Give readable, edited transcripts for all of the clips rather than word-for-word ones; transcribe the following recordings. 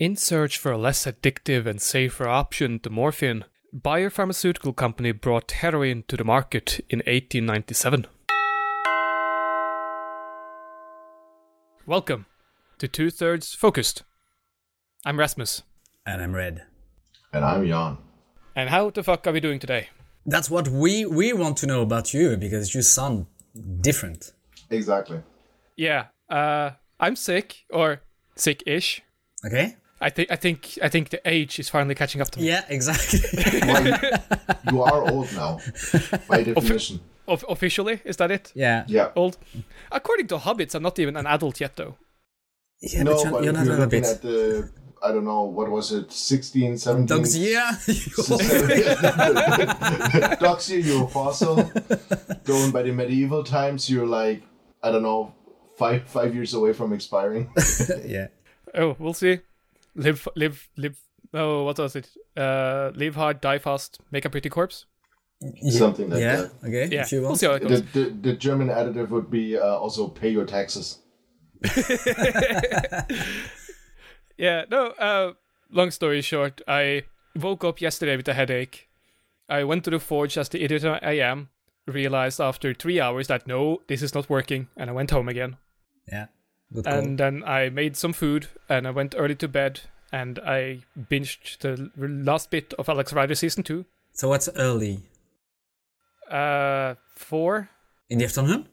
In search for a less addictive and safer option to morphine, Bayer Pharmaceutical Company brought heroin to the market in 1897. Welcome to 2 Thirds Focused. I'm Rasmus. And I'm Red. And I'm Jan. And how the fuck are we doing today? That's what we want to know about you, because you sound different. Exactly. Yeah. I'm sick, or sick-ish. Okay. I think the age is finally catching up to me. Yeah, exactly. Well, you are old now, by definition. Officially, is that it? Yeah. Old. According to Hobbits, I'm not even an adult yet, though. Yeah, no, but you're not an adult. At the, I don't know, what was it, 16, 17? Dog's year. Dog's year, you're a fossil. Going by the medieval times, you're like, I don't know, five years away from expiring. Yeah. Oh, we'll see. Live. Oh, what was it? Live hard, die fast, make a pretty corpse. Something like that. Yeah. Okay. Yeah. If you want. We'll see how it goes. The German additive would be also pay your taxes. Yeah. No. Long story short, I woke up yesterday with a headache. I went to the forge as the idiot I am. Realized after 3 hours that no, this is not working, and I went home again. Yeah. And then I made some food, and I went early to bed, and I binged the last bit of Alex Rider Season 2. So what's early? 4. In the afternoon?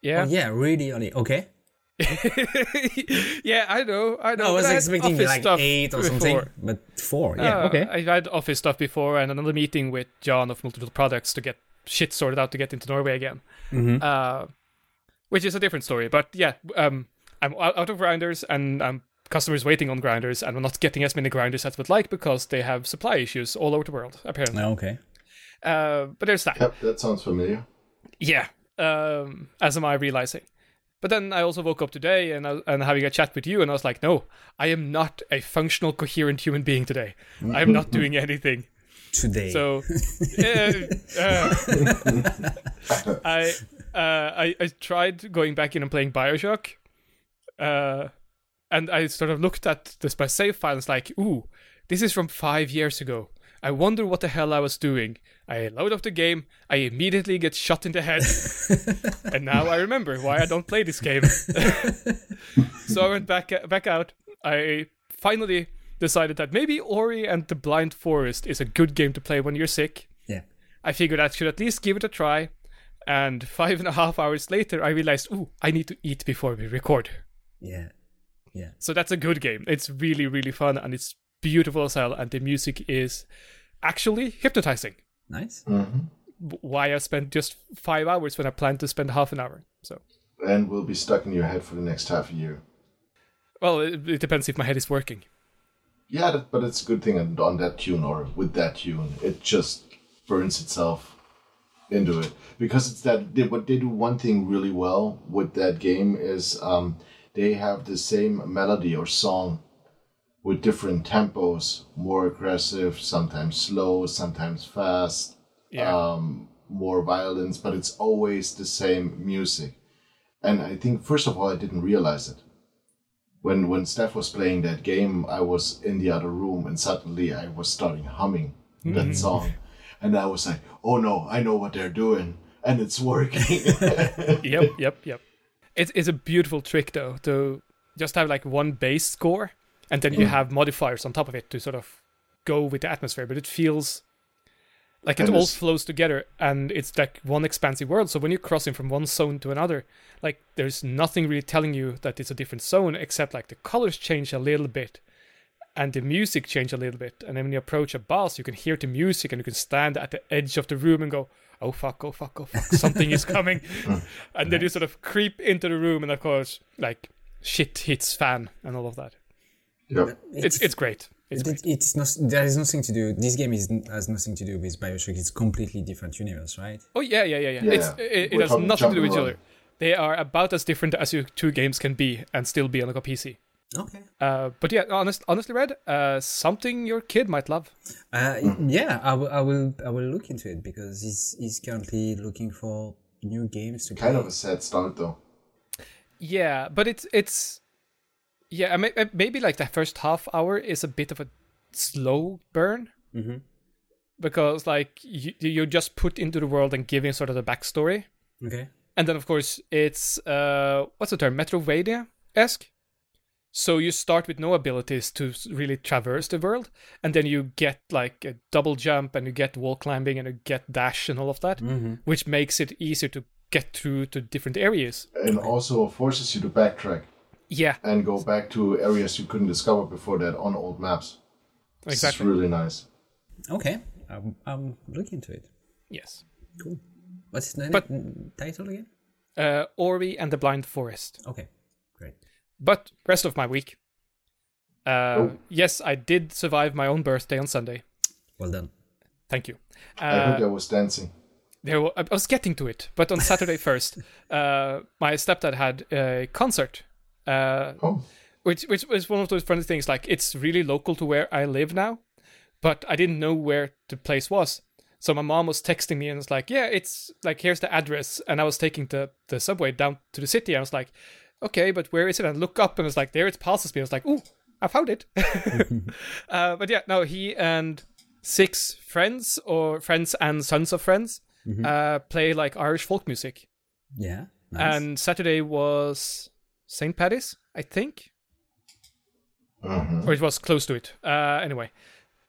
Yeah. Oh, yeah, really early. Okay. Yeah, I know. No, I was expecting like 8 or something, but 4, yeah, okay. I had office stuff before, and another meeting with Jan of Multiple Products to get shit sorted out to get into Norway again. Mm-hmm. Which is a different story, but yeah, I'm out of grinders, and I'm customers waiting on grinders, and we're not getting as many grinders as we'd like because they have supply issues all over the world, apparently. Oh, okay. But there's that. Yep, that sounds familiar. Yeah, as am I realizing. But then I also woke up today and having a chat with you, and I was like, no, I am not a functional, coherent human being today. I am not doing anything. Today. So, I tried going back in and playing BioShock. And I sort of looked at this my save file and was like, ooh, this is from 5 years ago. I wonder what the hell I was doing. I load up the game, I immediately get shot in the head, and now I remember why I don't play this game. So I went back out. I finally decided that maybe Ori and the Blind Forest is a good game to play when you're sick. Yeah. I figured I should at least give it a try, and 5.5 hours later I realized, ooh, I need to eat before we record. Yeah. Yeah. So that's a good game. It's really, really fun, and it's beautiful as hell, and the music is actually hypnotizing. Nice. Mm-hmm. Why I spent just 5 hours when I planned to spend half an hour. So. And will be stuck in your head for the next half a year. Well, it depends if my head is working. Yeah, but it's a good thing on that tune or with that tune. It just burns itself into it. Because it's that what they do one thing really well with that game is they have the same melody or song with different tempos, more aggressive, sometimes slow, sometimes fast, more violence, but it's always the same music. And I think, first of all, I didn't realize it. When Steph was playing that game, I was in the other room, and suddenly I was starting humming that song. And I was like, oh no, I know what they're doing, and it's working. Yep. It's a beautiful trick, though, to just have like one bass score, and then you have modifiers on top of it to sort of go with the atmosphere. But it feels like it all flows together, and it's like one expansive world. So when you're crossing from one zone to another, like there's nothing really telling you that it's a different zone, except like the colors change a little bit, and the music change a little bit. And then when you approach a boss, you can hear the music, and you can stand at the edge of the room and go, oh fuck, something is coming. And then you sort of creep into the room, and of course, like shit hits fan and all of that. Yeah, it's great. It's not. There is nothing to do. This game has nothing to do with BioShock. It's completely different universe, right? Oh yeah. It has nothing to do with each other. They are about as different as your two games can be, and still be on like a PC. Okay. But yeah, honestly, Red, something your kid might love. Yeah, I will look into it because he's currently looking for new games to play. Kind of a sad start, though. Yeah, but it's Yeah, I mean, maybe like the first half hour is a bit of a slow burn. Mm-hmm. Because like you're just put into the world and given sort of the backstory. Okay. And then of course it's what's the term? Metroidvania-esque. So you start with no abilities to really traverse the world, and then you get like a double jump, and you get wall climbing, and you get dash, and all of that, mm-hmm. which makes it easier to get through to different areas. And also forces you to backtrack. Yeah. And go back to areas you couldn't discover before that on old maps. Exactly. It's really nice. Okay. I'm looking into it. Yes. Cool. What's the title again? Ori and the Blind Forest. Okay. Great. But rest of my week. Yes, I did survive my own birthday on Sunday. Well done. Thank you. I heard I was dancing. I was getting to it. But on Saturday first, my stepdad had a concert. Which was one of those funny things. Like, it's really local to where I live now. But I didn't know where the place was. So my mom was texting me and was like, yeah, it's like, here's the address. And I was taking the subway down to the city. I was like, okay, but where is it? And I look up and it's like, there it passes me. I was like, ooh, I found it. But yeah, no, he and six friends or friends and sons of friends mm-hmm. Play like Irish folk music. Yeah. Nice. And Saturday was St. Paddy's, I think. Mm-hmm. Or it was close to it. Anyway.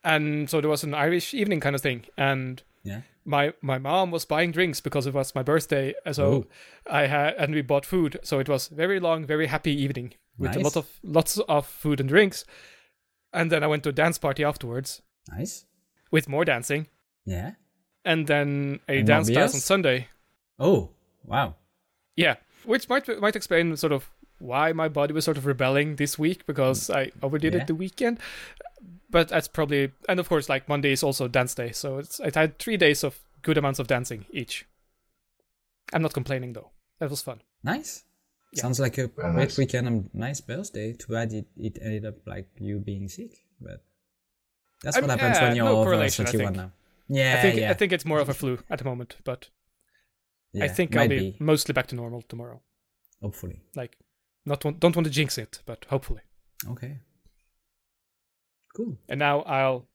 And so there was an Irish evening kind of thing. And yeah. my mom was buying drinks because it was my birthday. So ooh. And we bought food. So it was very long, very happy evening with nice. lots of food and drinks. And then I went to a dance party afterwards. Nice. With more dancing. Yeah. And then a dance class on Sunday. Oh, wow. Yeah. Which might explain sort of why my body was sort of rebelling this week, because I overdid it the weekend. But that's probably... And of course, like, Monday is also dance day. So it had 3 days of good amounts of dancing each. I'm not complaining, though. That was fun. Nice. Yeah. Sounds like a great weekend and nice birthday. Too bad it ended up like you being sick. But that's what happens when you're over 31 now. Yeah, I think it's more of a flu at the moment. But yeah, I think I'll be mostly back to normal tomorrow. Hopefully. Like, don't want to jinx it, but hopefully. Okay. Cool. And now I'll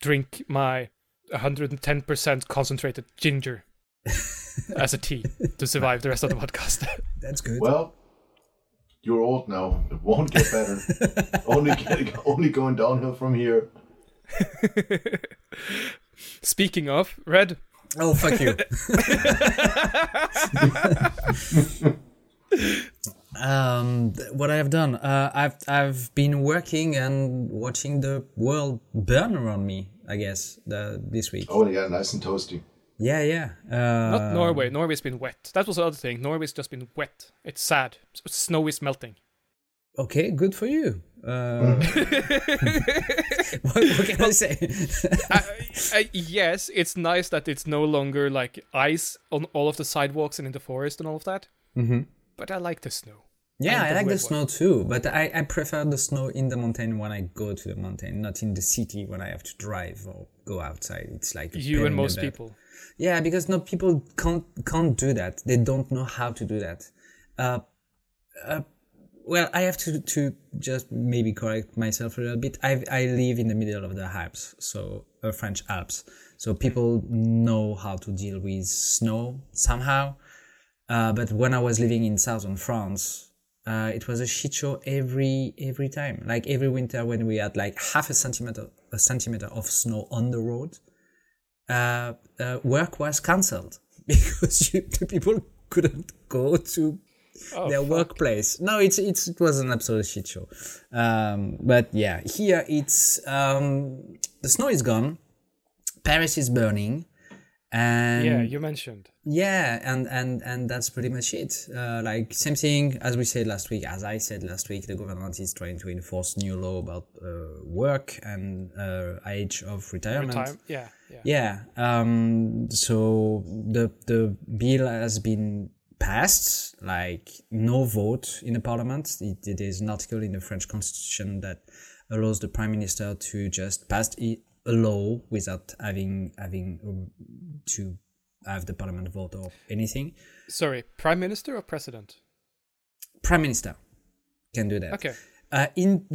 drink my 110% concentrated ginger as a tea to survive the rest of the podcast. That's good. Well, you're old now. It won't get better. only going downhill from here. Speaking of, Red. Oh, fuck you. What I have done, I've been working and watching the world burn around me, I guess, this week. Oh yeah, nice and toasty. Yeah. Not Norway. Norway's been wet. That was the other thing. Norway's just been wet. It's sad. Snow is melting. Okay, good for you. What can I say? Yes, it's nice that it's no longer like ice on all of the sidewalks and in the forest and all of that. Mm-hmm. But I like the snow. Yeah, I like the snow too, but I prefer the snow in the mountain when I go to the mountain, not in the city when I have to drive or go outside. It's like you and most people. Yeah, because no people can't do that. They don't know how to do that. Well, I have to just maybe correct myself a little bit. I live in the middle of the Alps, so French Alps. So people know how to deal with snow somehow. But when I was living in southern France, it was a shit show every time. Like every winter when we had like half a centimeter of snow on the road, work was cancelled because the people couldn't go to their workplace. No, it was an absolute shit show. But yeah, here it's the snow is gone. Paris is burning. And yeah, you mentioned. Yeah, and that's pretty much it. Like same thing as we said last week. As I said last week, the government is trying to enforce new law about work and age of retirement. Yeah. So the bill has been passed. Like no vote in the parliament. There's an article in the French constitution that allows the prime minister to just pass it. A law without having to have the parliament vote or anything. Sorry, prime minister or president? Prime minister can do that. Okay. in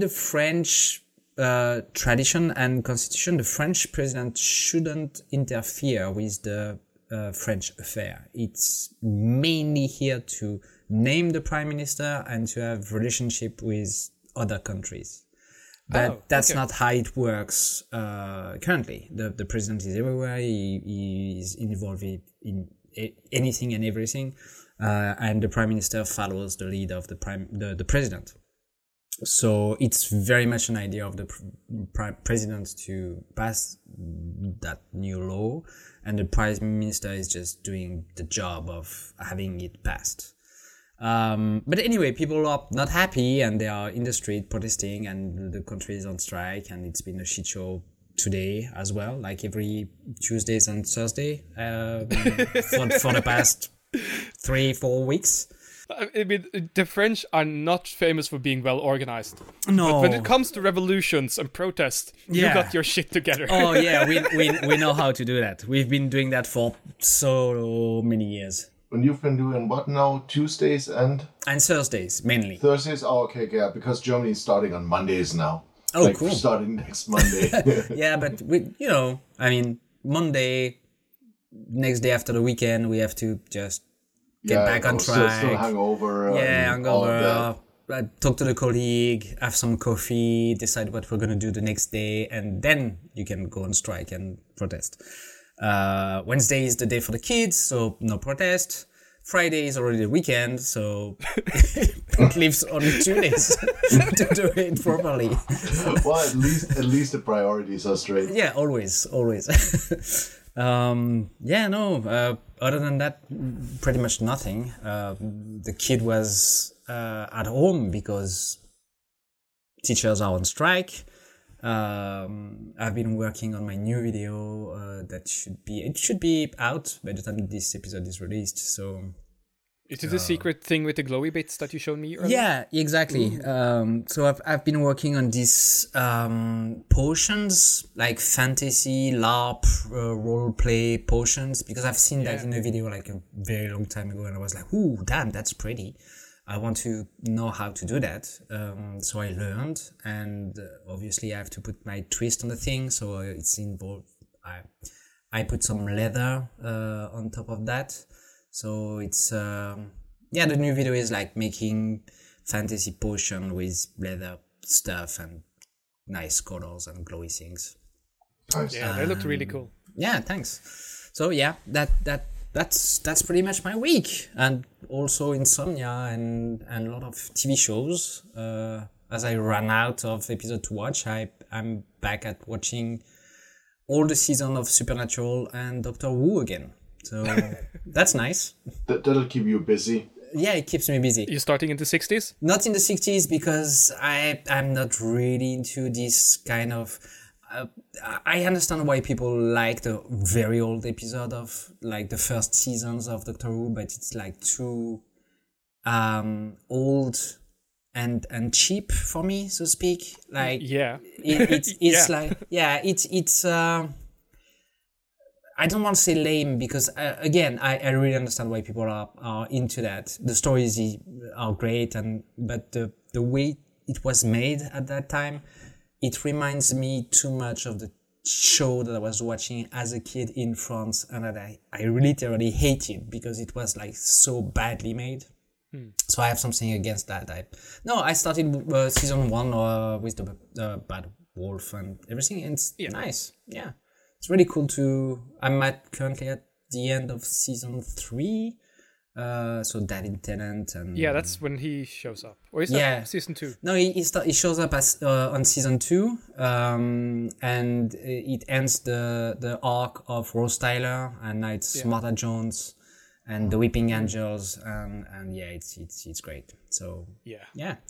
the French tradition and constitution, the French president shouldn't interfere with the French affair. It's mainly here to name the prime minister and to have relationship with other countries. But that's not how it works currently. The president is everywhere. He is involved in anything and everything, and the prime minister follows the lead of the president. So it's very much an idea of the president to pass that new law, and the prime minister is just doing the job of having it passed. But anyway, people are not happy and they are in the street protesting, and the country is on strike, and it's been a shit show today as well, like every Tuesdays and Thursday for the past 3-4 weeks. I mean, the French are not famous for being well organized. No. But when it comes to revolutions and protests, you got your shit together. Oh yeah, we know how to do that. We've been doing that for so many years. And you've been doing what now? Tuesdays and Thursdays mainly. Thursdays, because Germany is starting on Mondays now. Oh, like, cool. Starting next Monday. Yeah, but Monday, next day after the weekend, we have to just get back on track. Still hungover. Yeah, hungover. Talk to the colleague, have some coffee, decide what we're gonna do the next day, and then you can go on strike and protest. Wednesday is the day for the kids, so no protest. Friday is already the weekend, so it leaves only 2 days to do it properly. Well, at least the priorities are straight. Yeah, always. Other than that, pretty much nothing. The kid was at home because teachers are on strike. I've been working on my new video that should be out by the time this episode is released. So is it a secret thing with the glowy bits that you showed me earlier? Yeah, exactly. Mm-hmm. So I've been working on these potions, like fantasy LARP role play potions, because I've seen that in a video like a very long time ago, and I was like, "Ooh, damn, that's pretty. I want to know how to do that." So I learned, and obviously I have to put my twist on the thing. So it's involved. I put some leather on top of that. So it's, the new video is like making fantasy potion with leather stuff and nice colors and glowy things. Nice. Yeah, they looked really cool. Yeah, thanks. So that's pretty much my week, and also insomnia and a lot of TV shows. As I ran out of episodes to watch, I'm back at watching all the season of Supernatural and Doctor Who again. So that's nice. That'll keep you busy. Yeah, it keeps me busy. You're starting in the 60s? Not in the 60s, because I'm not really into this kind of... I understand why people like the very old episode of like the first seasons of Doctor Who, but it's like too old and cheap for me, so to speak. Like it's like it's I don't want to say lame, because again I really understand why people are into that. The stories are great, but the way it was made at that time. It reminds me too much of the show that I was watching as a kid in France, and that I literally hated because it was like so badly made. So I have something against that. I started season 1 with the Bad Wolf and everything, and it's nice. Yeah, it's really cool to... currently at the end of season 3. So David Tennant and... Yeah, that's when he shows up. Or is that season 2? No, he shows up as on season 2, and it ends the arc of Rose Tyler, and now it's Martha Jones and the Weeping Angels, and it's great. So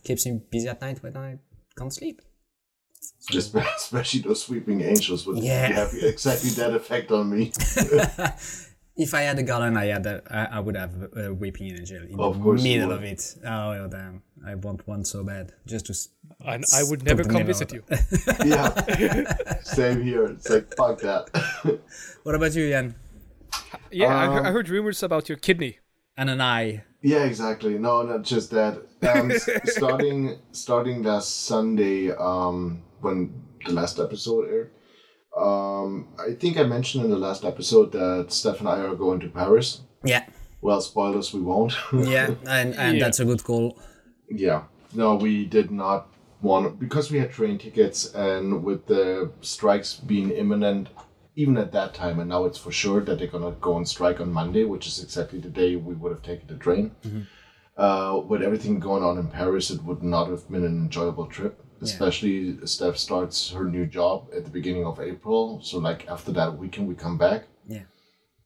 keeps him busy at night when I can't sleep. Just especially those Sweeping Angels would have exactly that effect on me. If I had a garden, I would have a Weeping Angel in the middle of it. Oh damn! I want one so bad, just to. And I would never come visit you. Yeah, same here. It's like fuck that. What about you, Jan? Yeah, I heard rumors about your kidney. and an eye. Yeah, exactly. No, not just that. Starting last Sunday, when the last episode aired, I think I mentioned in the last episode that Steph and I are going to Paris. Yeah. Well, spoilers, we won't. Yeah, and that's a good call. Yeah. No, we did not want... Because we had train tickets, and with the strikes being imminent, even at that time, and now it's for sure that they're going to go on strike on Monday, which is exactly the day we would have taken the train. Mm-hmm. With everything going on in Paris, it would not have been an enjoyable trip. Especially Steph starts her new job at the beginning of April. So, like, after that weekend, we come back. Yeah.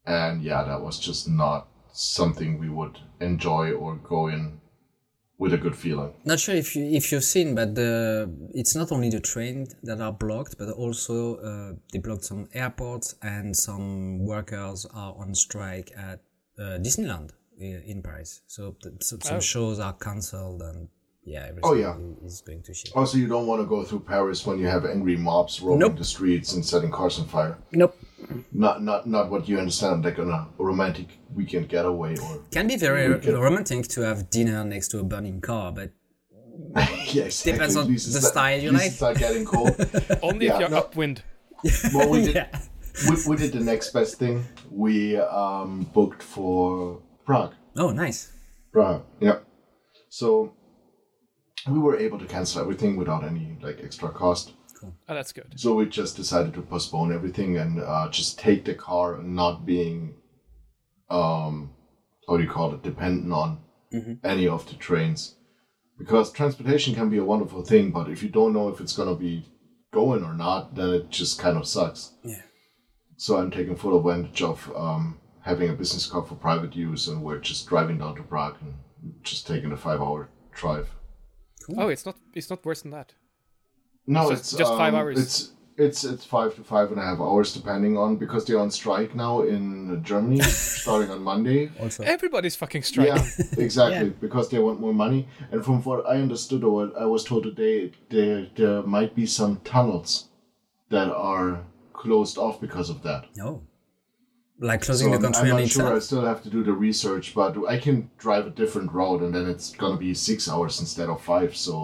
And, yeah, that was just not something we would enjoy or go in with a good feeling. Not sure if you've seen, but it's not only the trains that are blocked, but also they blocked some airports, and some workers are on strike at Disneyland in Paris. So some shows are cancelled and... Yeah, everything is going to shit. Also, you don't want to go through Paris when you have angry mobs roaming the streets and setting cars on fire. Nope. Not what you understand, like on a romantic weekend getaway. Or can be very romantic to have dinner next to a burning car, but exactly. Depends on the style you like. It's not getting cold. Only if you're upwind. Well, we did the next best thing. We booked for Prague. Oh, nice. Prague, yeah. So... we were able to cancel everything without any extra cost. Cool. Oh, that's good. So we just decided to postpone everything and just take the car, and not being, dependent on any of the trains. Because transportation can be a wonderful thing, but if you don't know if it's going to be going or not, then it just kind of sucks. Yeah. So I'm taking full advantage of having a business car for private use, and we're just driving down to Prague and just taking a 5-hour drive. Cool. Oh, it's not worse than that. No, so it's just 5 hours. It's 5 to 5.5 hours, depending on, because they're on strike now in Germany, starting on Monday. Also. Everybody's fucking striking. Yeah, exactly, because they want more money. And from what I understood, or what I was told today, there might be some tunnels that are closed off because of that. No. Like closing the country. I'm not sure. I still have to do the research, but I can drive a different route, and then it's gonna be 6 hours instead of 5. So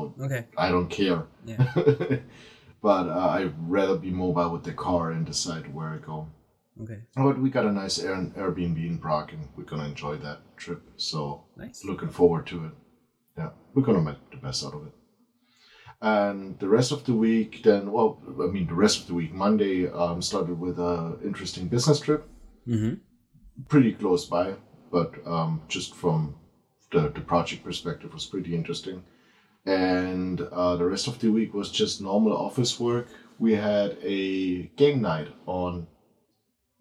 I don't care. Yeah. But I'd rather be mobile with the car and decide where I go. Okay. But we got a nice Airbnb in Prague, and we're gonna enjoy that trip. So nice. Looking forward to it. Yeah, we're gonna make the best out of it. And the rest of the week, Monday started with an interesting business trip. Mm-hmm. Pretty close by, but just from the project perspective was pretty interesting. And the rest of the week was just normal office work. We had a game night on,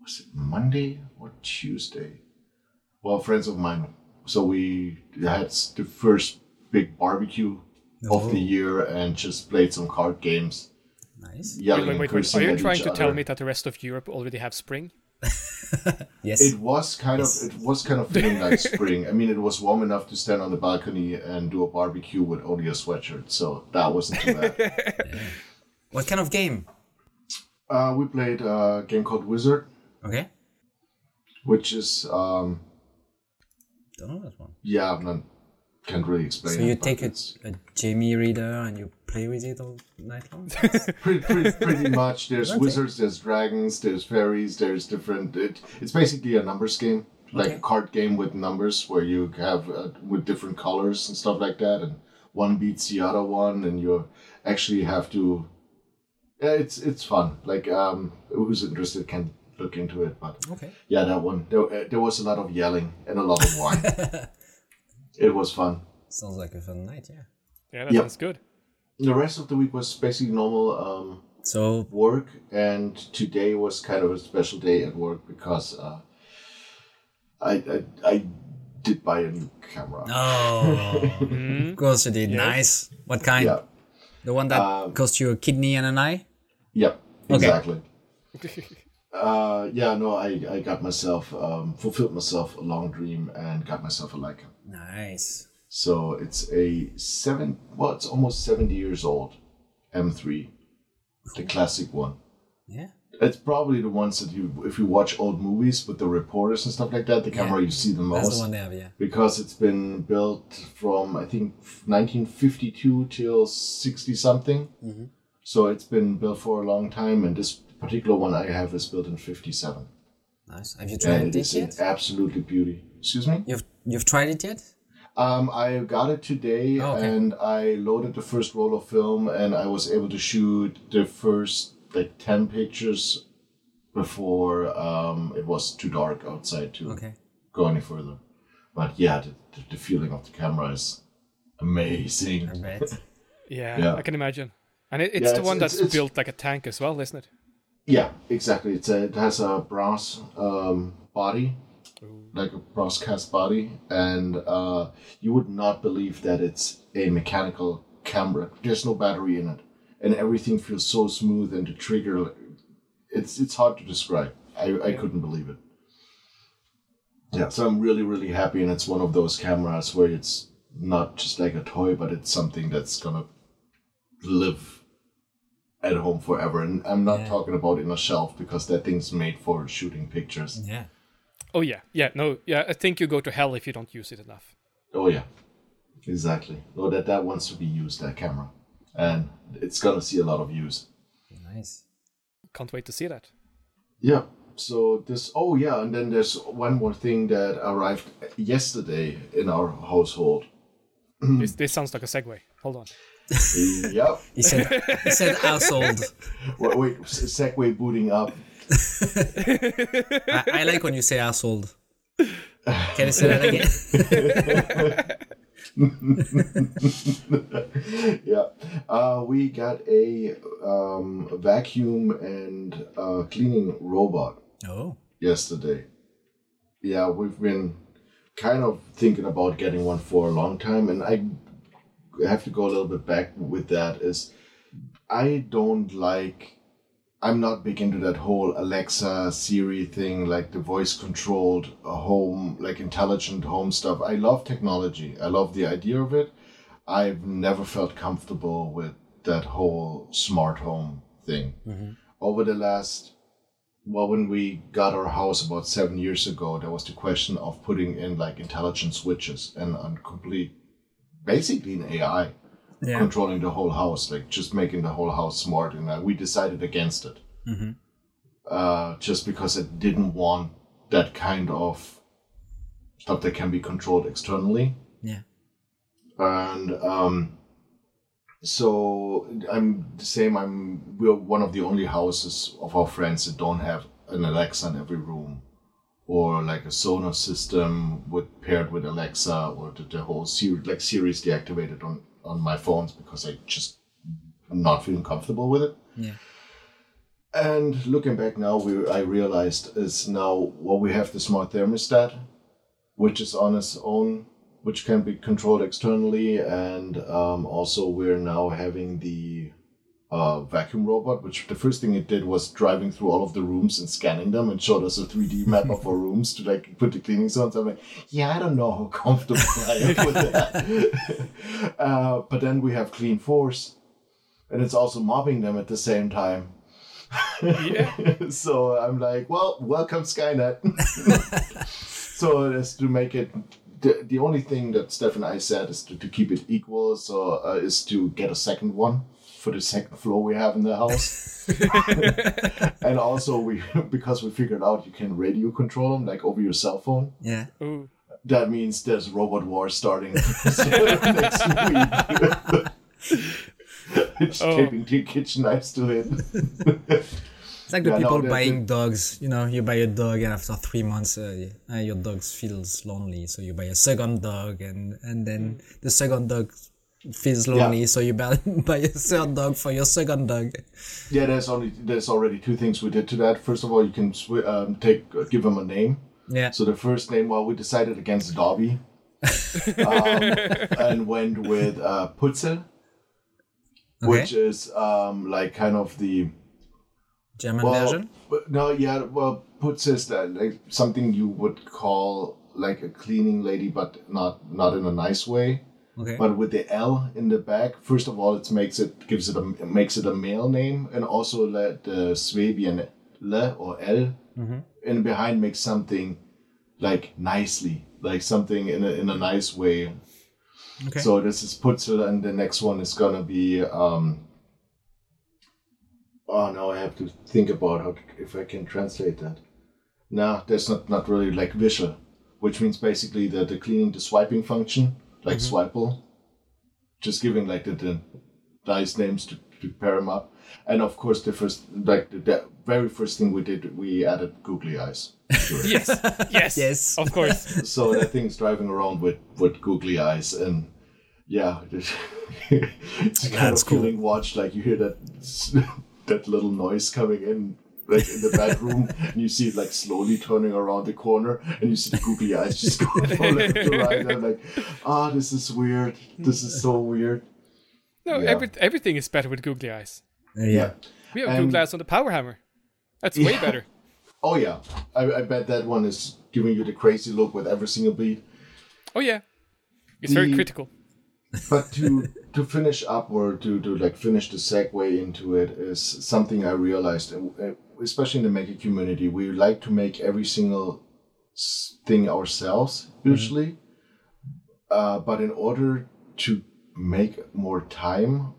was it Monday or Tuesday? Well, friends of mine. So we had the first big barbecue of the year and just played some card games. Nice. Wait. Are you trying to tell me that the rest of Europe already have spring? Yes. It was kind of feeling like spring. I mean, it was warm enough to stand on the balcony and do a barbecue with only a sweatshirt, so that wasn't too bad. Yeah. What kind of game? We played a game called Wizard. Okay. Which is don't know that one. Yeah, can't really explain. So you take a Jamie reader and you play with it all night long? pretty much. There's wizards, there's dragons, there's fairies, there's different... It's basically a numbers game, a card game with numbers where you have with different colors and stuff like that, and one beats the other one, and you actually have to... Yeah, it's fun. Who's interested can look into it, but... Okay. Yeah, that one. There was a lot of yelling and a lot of wine. It was fun. Sounds like a fun night, yeah. Yeah, that sounds good. The rest of the week was basically normal work, and today was kind of a special day at work because I did buy a new camera. Oh, of course you did. Yes. Nice. What kind? Yeah. The one that cost you a kidney and an eye? Yep, yeah, exactly. Okay. I got myself, fulfilled myself a long dream and got myself a Leica. Nice. So it's it's almost 70 years old M3, the classic one. Yeah. It's probably the ones that you, if you watch old movies with the reporters and stuff like that, the camera you see the most. That's the one they have, yeah. Because it's been built from, I think, 1952 till 60-something. Mm-hmm. So it's been built for a long time, and this particular one I have is built in 57. Nice. Have you tried it yet? It's absolutely beauty. Excuse me? You've tried it yet? I got it today, and I loaded the first roll of film, and I was able to shoot the first, like, 10 pictures before it was too dark outside to go any further. But yeah, the feeling of the camera is amazing. I bet. I can imagine. And it's built like a tank as well, isn't it? Yeah, exactly. It has a brass body. Like a broadcast body, and you would not believe that it's a mechanical camera. There's no battery in it, and everything feels so smooth, and the trigger, it's hard to describe. I couldn't believe it. Yeah, so I'm really, really happy, and it's one of those cameras where it's not just like a toy, but it's something that's gonna live at home forever. And I'm not talking about in a shelf, because that thing's made for shooting pictures. Yeah. Oh, yeah. Yeah, no. Yeah, I think you go to hell if you don't use it enough. Oh, yeah. Exactly. No, that wants to be used, that camera. And it's going to see a lot of use. Nice. Can't wait to see that. Yeah. So this... Oh, yeah. And then there's one more thing that arrived yesterday in our household. This sounds like a segue. Hold on. Yep. He said household. Wait. Segue booting up. I like when you say household. Can you say that again? Yeah. We got a vacuum and cleaning robot yesterday. Yeah, we've been kind of thinking about getting one for a long time, and I have to go a little bit back with that. I'm not big into that whole Alexa, Siri thing, like the voice-controlled home, like intelligent home stuff. I love technology. I love the idea of it. I've never felt comfortable with that whole smart home thing. Mm-hmm. Over the last... Well, when we got our house about 7 years ago, there was the question of putting in, like, intelligent switches and basically an AI. Yeah. Controlling the whole house, like just making the whole house smart, and we decided against it. Mm-hmm. Just because it didn't want that kind of stuff that can be controlled externally. Yeah. And so I'm the same. We're one of the only houses of our friends that don't have an Alexa in every room, or like a Sonos system paired with Alexa, or the whole Siri's deactivated on my phones, because I just am not feeling comfortable with it. Yeah. And looking back now, I realized is now, well, we have the smart thermostat, which is on its own, which can be controlled externally. And also we're now having the vacuum robot, which the first thing it did was driving through all of the rooms and scanning them, and showed us a 3D map of our rooms to like put the cleanings on. So I'm like, I don't know how comfortable I am with that. But then we have Clean Force, and it's also mopping them at the same time. Yeah. So I'm like, well, welcome Skynet. So that's to make it. The only thing that Steph and I said is to keep it equal. So is to get a second one. For the second floor we have in the house. And also because we figured out you can radio control them, like over your cell phone. Yeah. Ooh. That means there's robot war starting next week. It's taking two kitchen knives to it. It's like the people buying dogs. You know, you buy a dog, and after 3 months, your dog feels lonely, so you buy a second dog, and then the second dog feels lonely, so you buy a third dog for your second dog. Yeah, there's already two things we did to that. First of all, you can give him a name. Yeah. So the first name, we decided against Dobby, and went with Putzel, which is like kind of the German version. No, yeah, Putzel is like something you would call like a cleaning lady, but not in a nice way. Okay. But with the L in the back, first of all, it makes it a male name, and also the Swabian le or el, and behind makes something like nicely, like something in a nice way. Okay. So this is Putzel, and the next one is gonna be. Oh no, I have to think about if I can translate that. No, that's not really like visual, which means basically the cleaning, the swiping function, like swipeable, just giving like the dice names to pair them up. And of course, the very first thing we did, we added googly eyes. Yes, of course. So that thing's driving around with googly eyes, and yeah, it's kind of cool. Feeling watched. Like you hear that little noise coming in, like in the bedroom, and you see it like slowly turning around the corner, and you see the googly eyes just going from left to right. I'm like, this is weird. This is so weird. No, yeah. Everything is better with googly eyes. Yeah. We have googly eyes on the power hammer. That's way better. Oh, yeah. I bet that one is giving you the crazy look with every single beat. Oh, yeah. It's very critical. But to finish up, or to like finish the segue into it, is something I realized, especially in the maker community. We like to make every single thing ourselves, usually. But in order to make more time,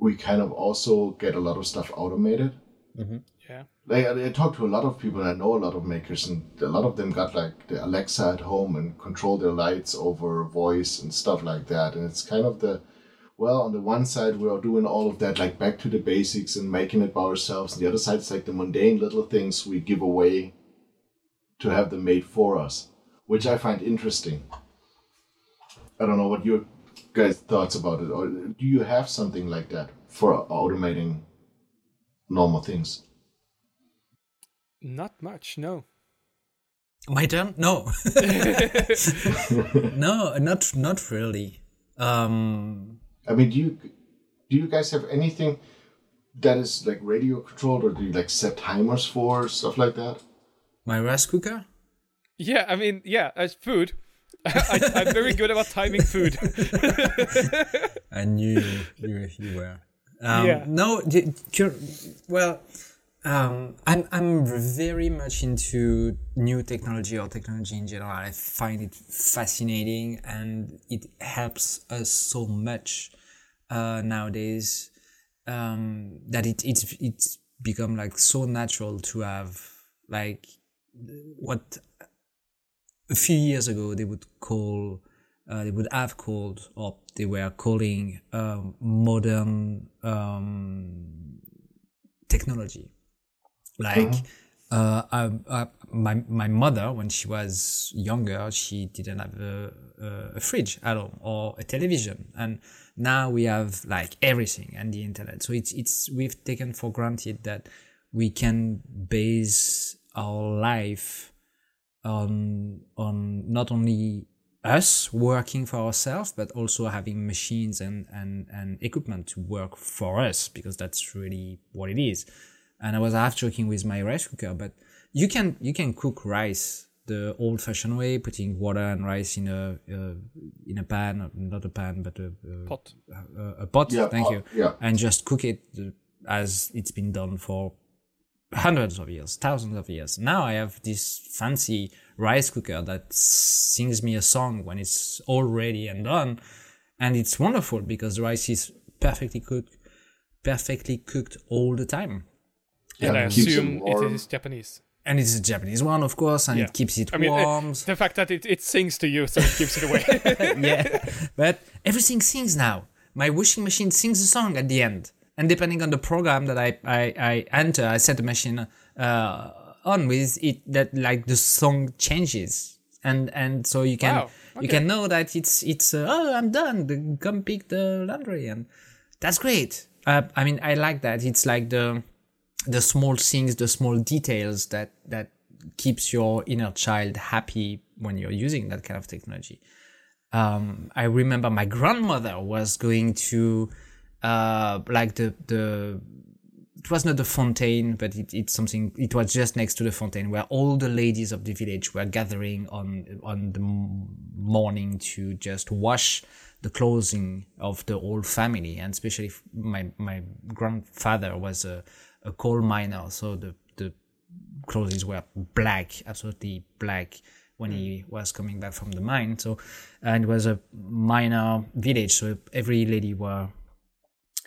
we kind of also get a lot of stuff automated. Yeah. Like, I talked to a lot of people, and I know a lot of makers, and a lot of them got like the Alexa at home and control their lights over voice and stuff like that. And it's kind of on the one side, we are doing all of that, like back to the basics and making it by ourselves. And the other side, it's like the mundane little things we give away to have them made for us, which I find interesting. I don't know what your guys' thoughts about it, or do you have something like that for automating normal things? Not much, no. My turn? No. No, not really. I mean, do you guys have anything that is like radio controlled, or do you like set timers for stuff like that? My rice cooker? Yeah, I mean, yeah, as food. I'm very good about timing food. I knew you were. No, well... I'm very much into new technology, or technology in general. I find it fascinating, and it helps us so much nowadays that it's become like so natural to have like what a few years ago they were calling modern technology. Like, my mother, when she was younger, she didn't have a fridge at all, or a television. And now we have like everything and the internet. So we've taken for granted that we can base our life on not only us working for ourselves, but also having machines and equipment to work for us, because that's really what it is. And I was half joking with my rice cooker, but you can cook rice the old-fashioned way, putting water and rice in a pan, not a pan, but a pot. A pot, yeah, thank you. Yeah. And just cook it as it's been done for hundreds of years, thousands of years. Now I have this fancy rice cooker that sings me a song when it's all ready and done, and it's wonderful because rice is perfectly cooked all the time. Yeah, and I assume it is Japanese. And it's a Japanese one, of course, and it keeps it warm. The fact that it sings to you, so it gives it away. Yeah, but everything sings now. My washing machine sings a song at the end. And depending on the program that I enter, I set the machine on with it, that like the song changes. And so you can you can know that it's I'm done. Come pick the laundry. And that's great. I mean, I like that. It's like the small things, the small details that keeps your inner child happy when you're using that kind of technology. I remember my grandmother was going to it was not the fountain, but it's something. It was just next to the fountain where all the ladies of the village were gathering on the morning to just wash the clothing of the whole family, and especially my grandfather was a coal miner, so the clothes were black, absolutely black, when he was coming back from the mine. So, and it was a minor village, so every lady were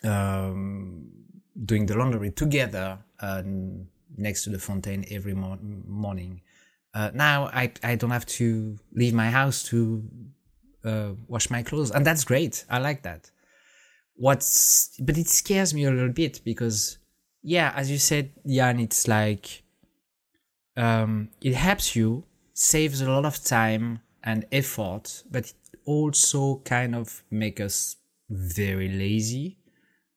doing the laundry together next to the fountain every morning. Now I don't have to leave my house to wash my clothes, and that's great. I like that. But it scares me a little bit because, yeah, as you said, Jan, it's like it helps you, saves a lot of time and effort, but it also kind of makes us very lazy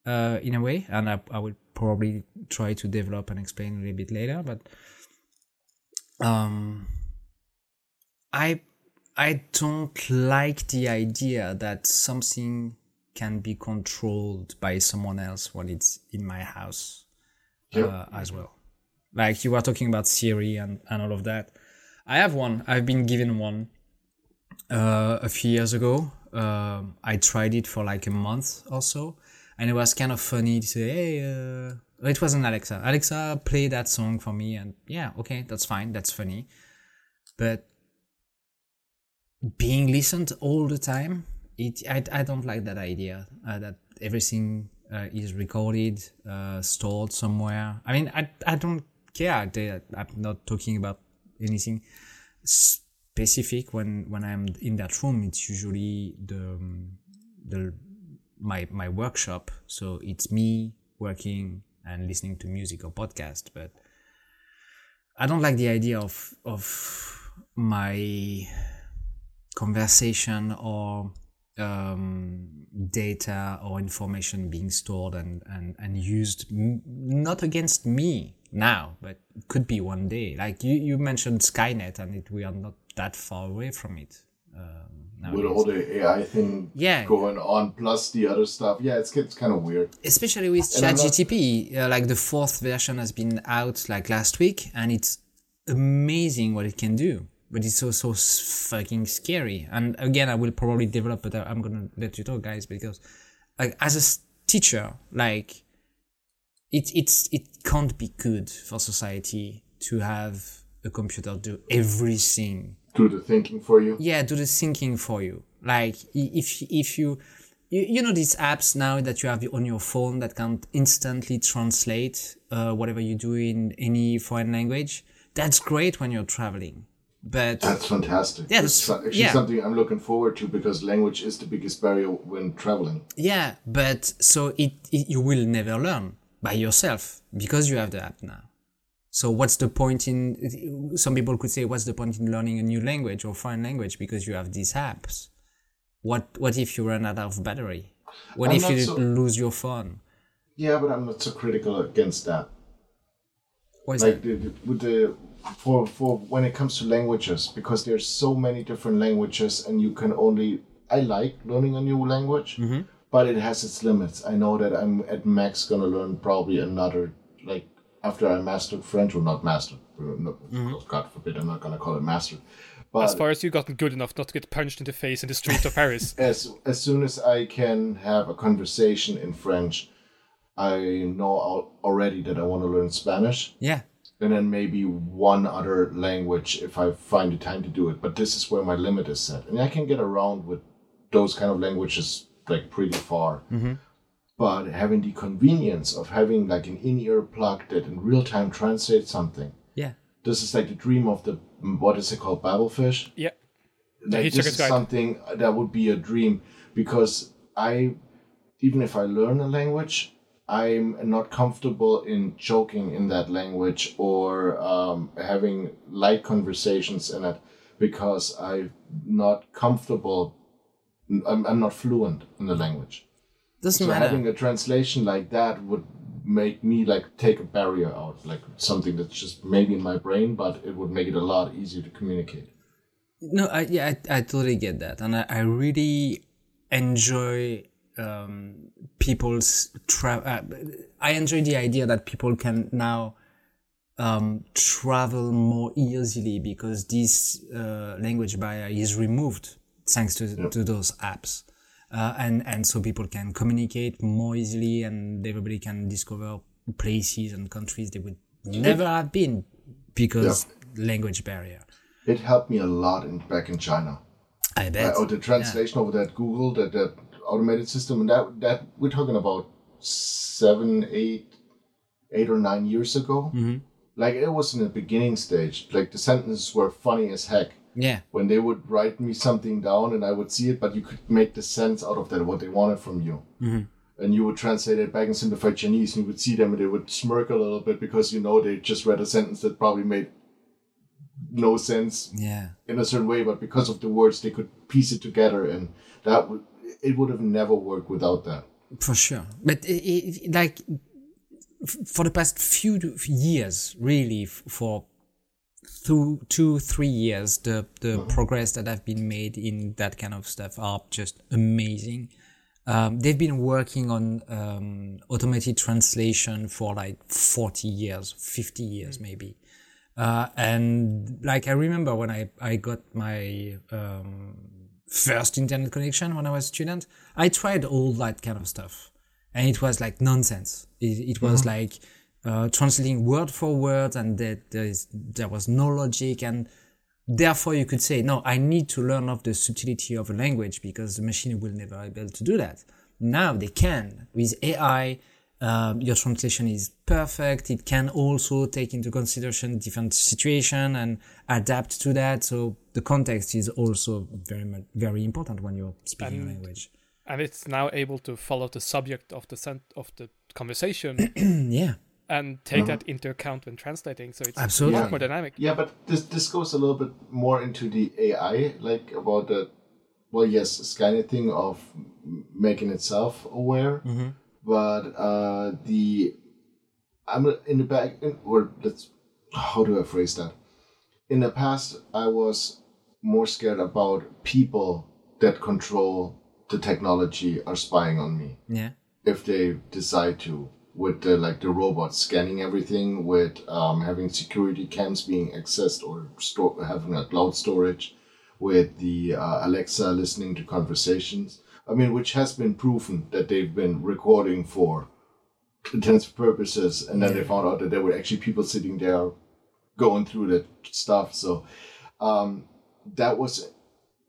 in a way. And I will probably try to develop and explain a little bit later, but I don't like the idea that something can be controlled by someone else when it's in my house as well. Like you were talking about Siri and all of that. I have one. I've been given one a few years ago. I tried it for like a month or so, and it was kind of funny to say, hey, it was an Alexa. Alexa, play that song for me. And yeah, okay, that's fine. That's funny. But being listened all the time, I don't like that idea that everything is recorded, stored somewhere. I mean, I don't care. I'm not talking about anything specific when I'm in that room. It's usually my workshop, so it's me working and listening to music or podcast. But I don't like the idea of my conversation or data or information being stored and used, not against me now, but it could be one day. Like you mentioned Skynet, and we are not that far away from it. With all the AI thing going on, plus the other stuff, it's kind of weird. Especially with ChatGPT, like the fourth version has been out like last week, and it's amazing what it can do. But it's also fucking scary. And again, I will probably develop, but I'm gonna let you talk, guys, because like as a teacher, like it can't be good for society to have a computer do everything. Do the thinking for you. Yeah, do the thinking for you. Like if you know these apps now that you have on your phone that can instantly translate whatever you do in any foreign language. That's great when you're traveling. But that's fantastic. Yeah, it's actually something I'm looking forward to, because language is the biggest barrier when traveling. Yeah, but so it you will never learn by yourself because you have the app now. So what's the point in? Some people could say, what's the point in learning a new language or foreign language because you have these apps? What if you run out of battery? What if you lose your phone? Yeah, but I'm not so critical against that. What is that? For when it comes to languages, because there's so many different languages, and you can only, I like learning a new language, mm-hmm. but it has its limits. I know that I'm at max gonna learn probably another, like after I mastered French, or not mastered, no, mm-hmm. God forbid, I'm not gonna call it mastered. But as far as you've gotten good enough not to get punched in the face in the streets of Paris. As soon as I can have a conversation in French, I know already that I want to learn Spanish. Yeah. And then maybe one other language if I find the time to do it. But this is where my limit is set. And I can get around with those kind of languages like pretty far. Mm-hmm. But having the convenience of having like an in-ear plug that in real time translates something. Yeah. This is like the dream of the, what is it called, Babelfish? Yeah. Like this is something that would be a dream, because even if I learn a language, I'm not comfortable in joking in that language or having light conversations in it, because I'm not comfortable. I'm not fluent in the language. Doesn't matter. Having a translation like that would make me like take a barrier out, like something that's just maybe in my brain, but it would make it a lot easier to communicate. No, I totally get that, and I really enjoy. I enjoy the idea that people can now travel more easily because this language barrier is removed thanks to those apps, and so people can communicate more easily, and everybody can discover places and countries they would never have been because language barrier. It helped me a lot back in China. I bet. The translation over that Google, that automated system, and that we're talking about 8 or 9 years ago. Mm-hmm. Like, it was in the beginning stage. Like, the sentences were funny as heck. Yeah. When they would write me something down and I would see it, but you could make the sense out of that, what they wanted from you. Mm-hmm. And you would translate it back in simplified Chinese, and you would see them and they would smirk a little bit because, they just read a sentence that probably made no sense in a certain way, but because of the words, they could piece it together, and that would have never worked without that. For sure. But for the past few years, really, for 2-3 years, the mm-hmm. progress that have been made in that kind of stuff are just amazing. They've been working on automated translation for 40 years, 50 years maybe. And I remember when I got my first internet connection when I was a student, I tried all that kind of stuff. And it was nonsense. It was translating word for word, and there was no logic. And therefore you could say, no, I need to learn of the subtlety of a language because the machine will never be able to do that. Now they can. With AI, your translation is perfect. It can also take into consideration different situation and adapt to that. So the context is also very, very important when you're speaking a language. And it's now able to follow the subject of the conversation. Yeah. And take that into account when translating. So it's much more dynamic. Yeah, but this goes a little bit more into the AI, about the, Skynet thing of making itself aware. Mm-hmm. But how do I phrase that? In the past, I was more scared about people that control the technology are spying on me. Yeah. If they decide to, with the robots scanning everything, with having security cams being accessed or having a cloud storage, with the Alexa listening to conversations. I mean, which has been proven that they've been recording for intensive purposes, and then they found out that there were actually people sitting there going through that stuff. So that was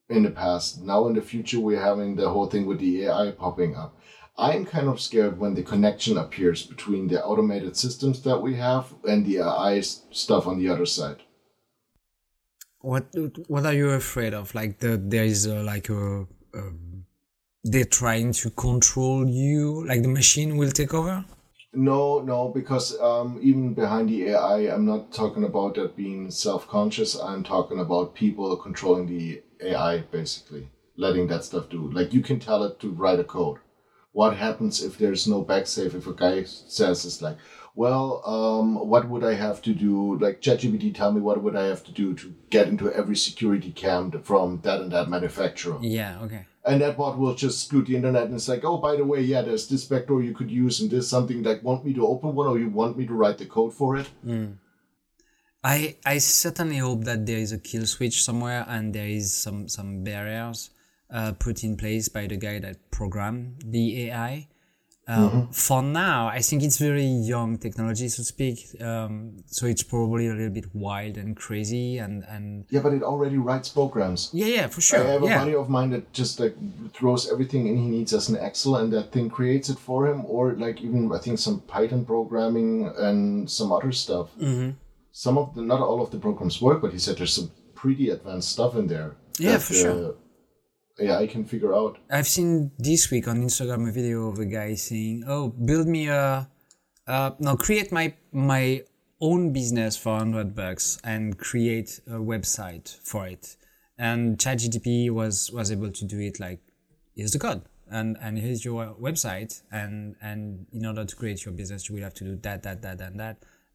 in the past. Now in the future, we're having the whole thing with the AI popping up. I'm kind of scared when the connection appears between the automated systems that we have and the AI stuff on the other side. What are you afraid of? There is they're trying to control you, the machine will take over? No, because even behind the AI, I'm not talking about that being self-conscious. I'm talking about people controlling the AI, basically, letting that stuff do. You can tell it to write a code. What happens if there's no backsave? If a guy says what would I have to do? ChatGPT, tell me what would I have to do to get into every security cam from that and that manufacturer. Yeah, okay. And that bot will just scoot the internet and it's by the way, there's this vector you could use and there's something want me to open one or you want me to write the code for it? Mm. I certainly hope that there is a kill switch somewhere and there is some barriers put in place by the guy that programmed the AI. For now, I think it's very young technology, so to speak. So it's probably a little bit wild and crazy and yeah, but it already writes programs. Yeah, for sure. I have a buddy of mine that just throws everything in he needs as an Excel, and that thing creates it for him, or even I think some Python programming and some other stuff. Mm-hmm. Some of not all of the programs work, but he said there's some pretty advanced stuff in there. Yeah, for sure. Yeah, I can figure out. I've seen this week on Instagram a video of a guy saying, build me create my own business for $100 and create a website for it. And ChatGPT was able to do it here's the code and here's your website. And in order to create your business, you will have to do that.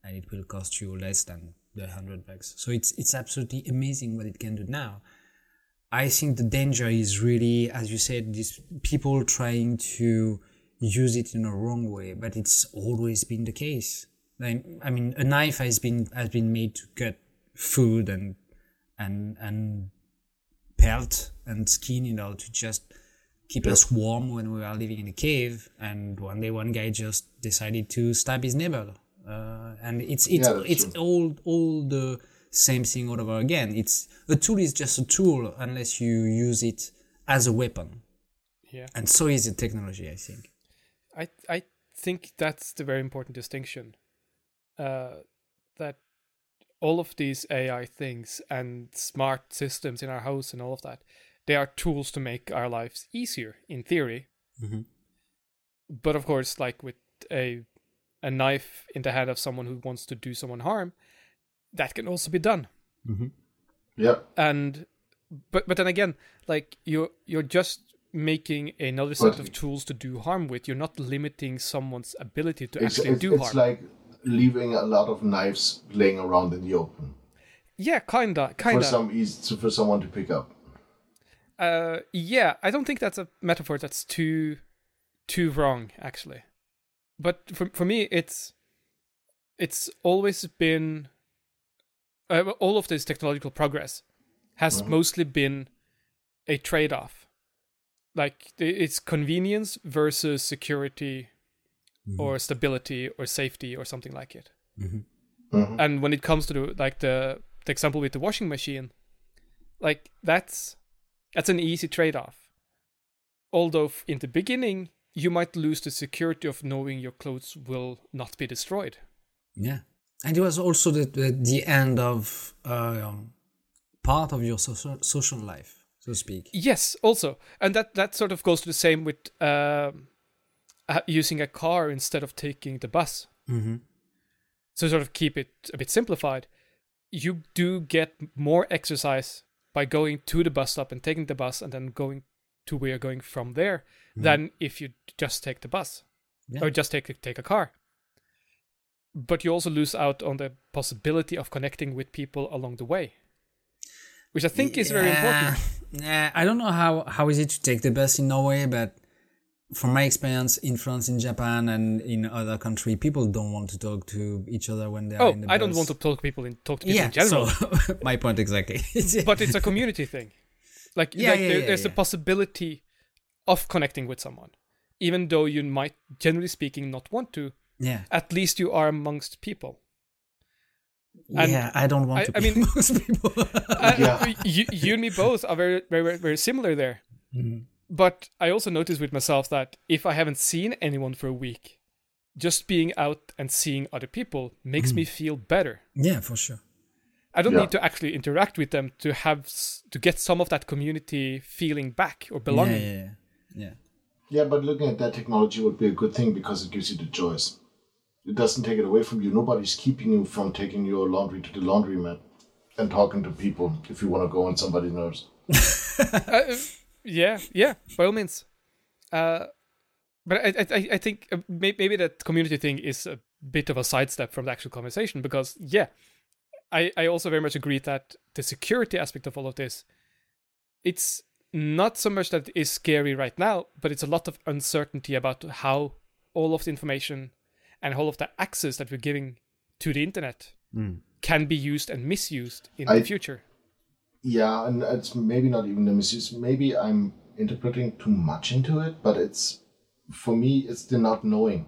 And it will cost you less than the $100. So it's absolutely amazing what it can do now. I think the danger is really, as you said, these people trying to use it in a wrong way, but it's always been the case. I mean, a knife has been made to cut food and pelt and skin, to just keep us warm when we are living in a cave. And one day, one guy just decided to stab his neighbor And it's all the same thing all over again. It's a tool is just a tool unless you use it as a weapon. Yeah. And so is the technology, I think. I think that's the very important distinction. That all of these AI things and smart systems in our house and all of that, they are tools to make our lives easier in theory. Mm-hmm. But of course, like with a knife in the hand of someone who wants to do someone harm, that can also be done. Mm-hmm. Yeah. And but then again, like you're just making another set of tools to do harm with. You're not limiting someone's ability to actually do harm. It's like leaving a lot of knives laying around in the open. Yeah, kinda. For someone to pick up. Yeah, I don't think that's a metaphor that's too wrong, actually. But for me, it's always been... all of this technological progress has mostly been a trade-off. Like, it's convenience versus security or stability or safety or something like it. Mm-hmm. Mm-hmm. And when it comes to the example with the washing machine, like, that's an easy trade-off. Although in the beginning, you might lose the security of knowing your clothes will not be destroyed. Yeah. And it was also the end of part of your social life, so to speak. Yes, also. And that sort of goes to the same with using a car instead of taking the bus. Mm-hmm. So sort of keep it a bit simplified. You do get more exercise by going to the bus stop and taking the bus and then going to where you're going from there than if you just take the bus or just take a car. But you also lose out on the possibility of connecting with people along the way, which I think is very important. Yeah, I don't know how is it to take the bus in Norway, but from my experience in France, in Japan, and in other countries, people don't want to talk to each other when they're in the bus. I don't want to talk to people in general. So my point exactly. But it's a community thing. There's a possibility of connecting with someone, even though you might, generally speaking, not want to. Yeah. At least you are amongst people. And I don't want to be amongst people. You and me both are very, very, very similar there. Mm-hmm. But I also noticed with myself that if I haven't seen anyone for a week, just being out and seeing other people makes me feel better. Yeah, for sure. I don't need to actually interact with them to get some of that community feeling back or belonging. Yeah, but looking at that technology would be a good thing because it gives you the choice. It doesn't take it away from you. Nobody's keeping you from taking your laundry to the laundromat and talking to people if you want to go on somebody's nerves. Yeah, by all means. But I think maybe that community thing is a bit of a sidestep from the actual conversation because, I also very much agree that the security aspect of all of this, it's not so much that it is scary right now, but it's a lot of uncertainty about how all of the information and all of the access that we're giving to the internet can be used and misused in the future. Yeah, and it's maybe not even the misuse. Maybe I'm interpreting too much into it, but it's, for me, it's the not knowing.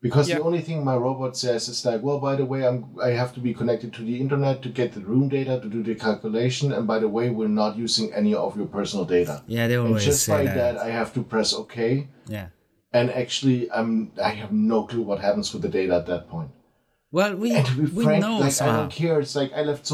Because the only thing my robot says is like, well, by the way, I have to be connected to the internet to get the room data to do the calculation. And by the way, we're not using any of your personal data. Yeah, they always say that. And just by that, I have to press OK. Yeah. And actually, I have no clue what happens with the data at that point. Well, to be frank, know. Like, I don't care. It's like I let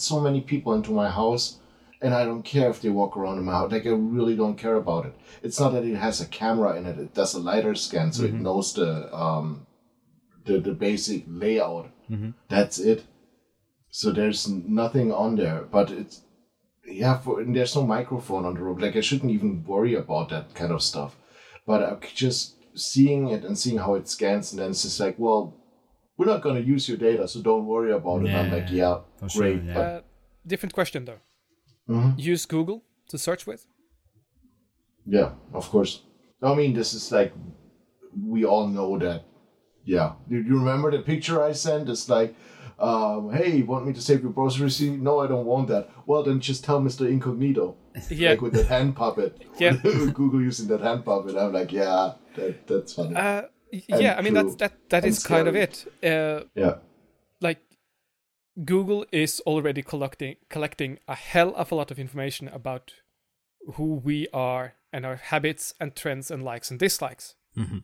so many people into my house. And I don't care if they walk around in my house. Like, I really don't care about it. It's not that it has a camera in it. It does a lidar scan, so it knows the basic layout. Mm-hmm. That's it. So there's nothing on there. But it's... and there's no microphone on the road. Like, I shouldn't even worry about that kind of stuff. But I'm just seeing it and seeing how it scans. And then it's just like, well, we're not going to use your data, so don't worry about it. And I'm like, great. Sure, yeah. Different question, though. Mm-hmm. Use Google to search with? Yeah, of course. I mean, this is like, we all know that. Yeah. You remember the picture I sent? It's like, hey, you want me to save your grocery receipt? No, I don't want that. Well, then just tell Mr. Incognito. Yeah. Like with that hand puppet. Yeah. Google using that hand puppet. I'm like, that's funny. Yeah, I mean that is kind of it. Yeah, like Google is already collecting a hell of a lot of information about who we are and our habits and trends and likes and dislikes. Mm-hmm.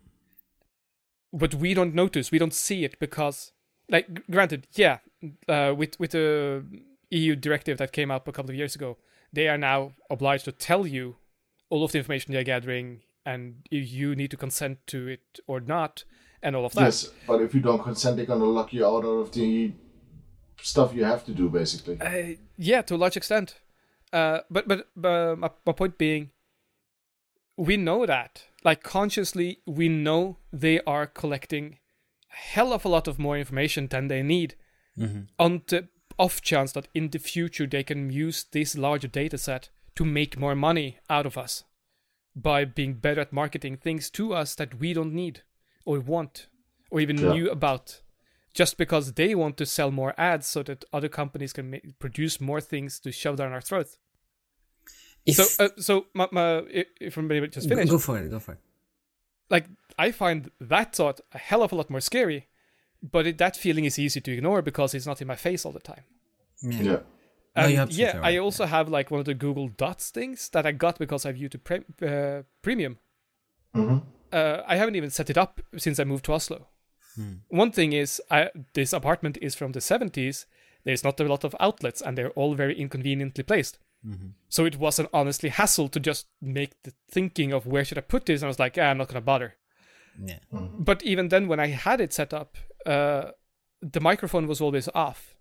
But we don't notice, we don't see it because, like, granted, yeah, with the EU directive that came out a couple of years ago, they are now obliged to tell you all of the information they're gathering and if you need to consent to it or not and all of that. Yes, but if you don't consent, they're going to lock you out of the stuff you have to do, basically. Yeah, to a large extent. But my point being, we know that. Like, consciously, we know they are collecting a hell of a lot of more information than they need, mm-hmm. on the off chance that in the future they can use this larger data set to make more money out of us by being better at marketing things to us that we don't need or want or even knew about, just because they want to sell more ads so that other companies can produce more things to shove down our throats. If I'm just finished. Go for it. Like, I find that thought a hell of a lot more scary, but that feeling is easy to ignore because it's not in my face all the time. Yeah. I also have like one of the Google Dots things that I got because I've used Premium. Mm-hmm. I haven't even set it up since I moved to Oslo. One thing is, this apartment is from the 70s. There's not a lot of outlets, and they're all very inconveniently placed. Mm-hmm. So it was an honestly hassle to just make the thinking of where should I put this, and I was like, I'm not going to bother. Yeah. Mm-hmm. But even then, when I had it set up, the microphone was always off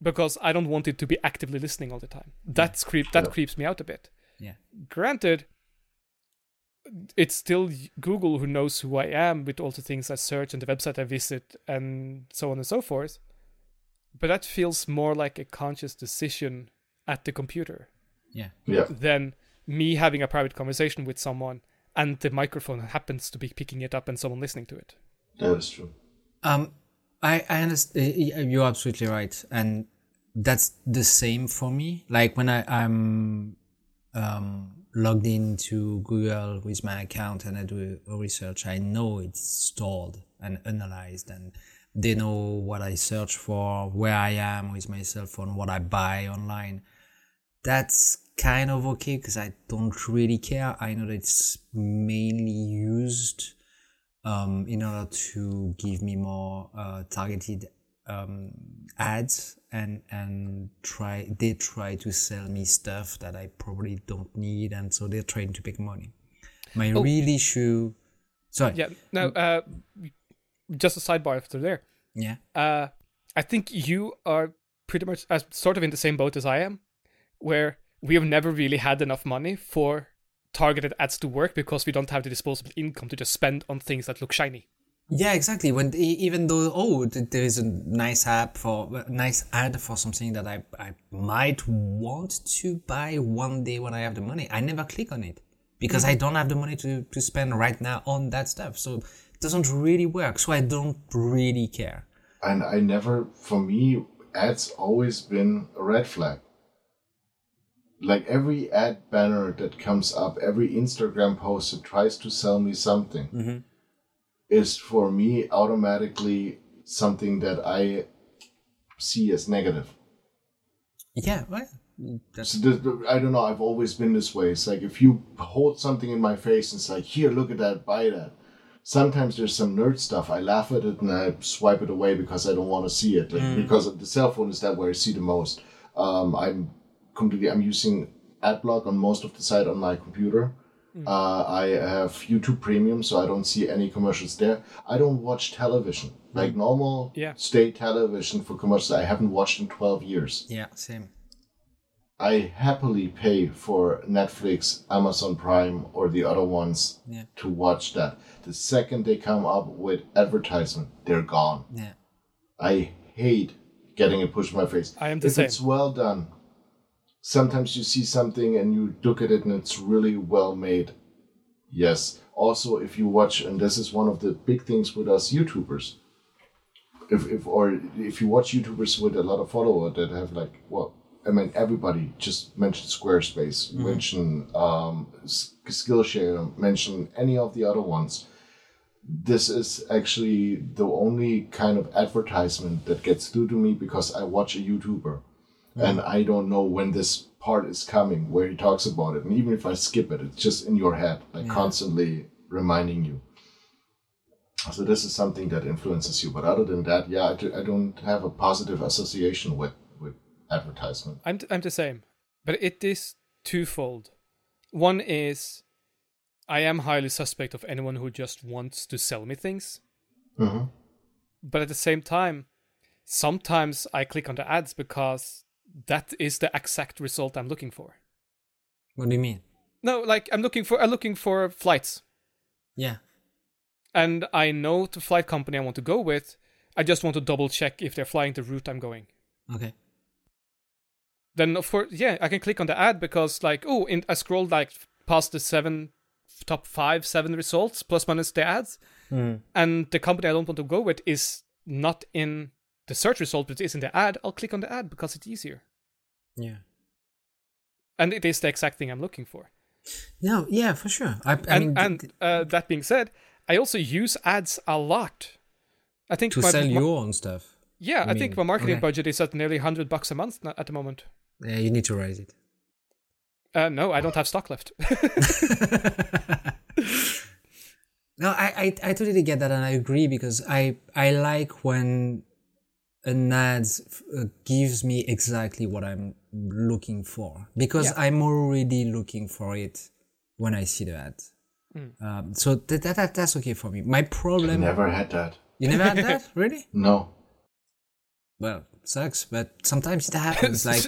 because I don't want it to be actively listening all the time. That creeps me out a bit. Yeah. Granted, it's still Google who knows who I am with all the things I search and the website I visit and so on and so forth. But that feels more like a conscious decision at the computer. Yeah. Than me having a private conversation with someone and the microphone happens to be picking it up and someone listening to it. That is true. I understand. You're absolutely right. And that's the same for me. Like when I'm logged into Google with my account and I do a research, I know it's stored and analyzed and they know what I search for, where I am with my cell phone, what I buy online. That's kind of okay because I don't really care. I know that it's mainly used in order to give me more targeted ads and they try to sell me stuff that I probably don't need, and so they're trying to make money. My real issue... Sorry. Yeah, no, just a sidebar after there. Yeah. I think you are pretty much sort of in the same boat as I am, where we have never really had enough money for targeted ads to work because we don't have the disposable income to just spend on things that look shiny. Yeah, exactly. When even though there is a nice ad for something that I might want to buy one day when I have the money, I never click on it because I don't have the money to spend right now on that stuff. So it doesn't really work. So I don't really care. And for me, ads always been a red flag. Like every ad banner that comes up, every Instagram post that tries to sell me something, mm-hmm. is for me automatically something that I see as negative. Yeah, right. I don't know. I've always been this way. It's like if you hold something in my face and it's like, here, look at that, buy that. Sometimes there's some nerd stuff. I laugh at it and I swipe it away because I don't want to see it. Like, because the cell phone is that where I see the most. I'm using AdBlock on most of the site on my computer. I have YouTube Premium, so I don't see any commercials there. I don't watch television, like normal state television for commercials. I haven't watched in 12 years. Yeah, same. I happily pay for Netflix, Amazon Prime, or the other ones to watch that. The second they come up with advertisement, they're gone. Yeah. I hate getting a push in my face. I am the same. If it's well done... Sometimes you see something and you look at it and it's really well made. Yes. Also, if you watch, and this is one of the big things with us YouTubers, if you watch YouTubers with a lot of followers that have everybody just mention Squarespace, mention Skillshare, mention any of the other ones. this is actually the only kind of advertisement that gets through to me, because I watch a YouTuber and I don't know when this part is coming where he talks about it. And even if I skip it, it's just in your head, like constantly reminding you. So this is something that influences you. But other than that, yeah, I don't have a positive association with advertisement. I'm the same, but it is twofold. One is, I am highly suspect of anyone who just wants to sell me things. Mm-hmm. But at the same time, sometimes I click on the ads because that is the exact result I'm looking for. What do you mean? No, like I'm looking for flights. Yeah. And I know the flight company I want to go with. I just want to double check if they're flying the route I'm going. Okay. Then of course, yeah, I can click on the ad because like, oh, I scrolled like past the top 7 results, plus minus the ads. Mm. And the company I don't want to go with is not in the search result, but it is in the ad. I'll click on the ad because it's easier. Yeah. And it is the exact thing I'm looking for. No, yeah, for sure. I mean, that being said, I also use ads a lot. I think to sell your own stuff. Yeah, I think my marketing budget is at nearly $100 a month at the moment. Yeah, you need to raise it. No, I don't have stock left. No, I totally get that, and I agree, because I like when an ad gives me exactly what I'm looking for, because I'm already looking for it when I see the ad. Mm. So that's okay for me. My problem... I never had that. You never had that? Really? No. Well, sucks, but sometimes it happens. Like,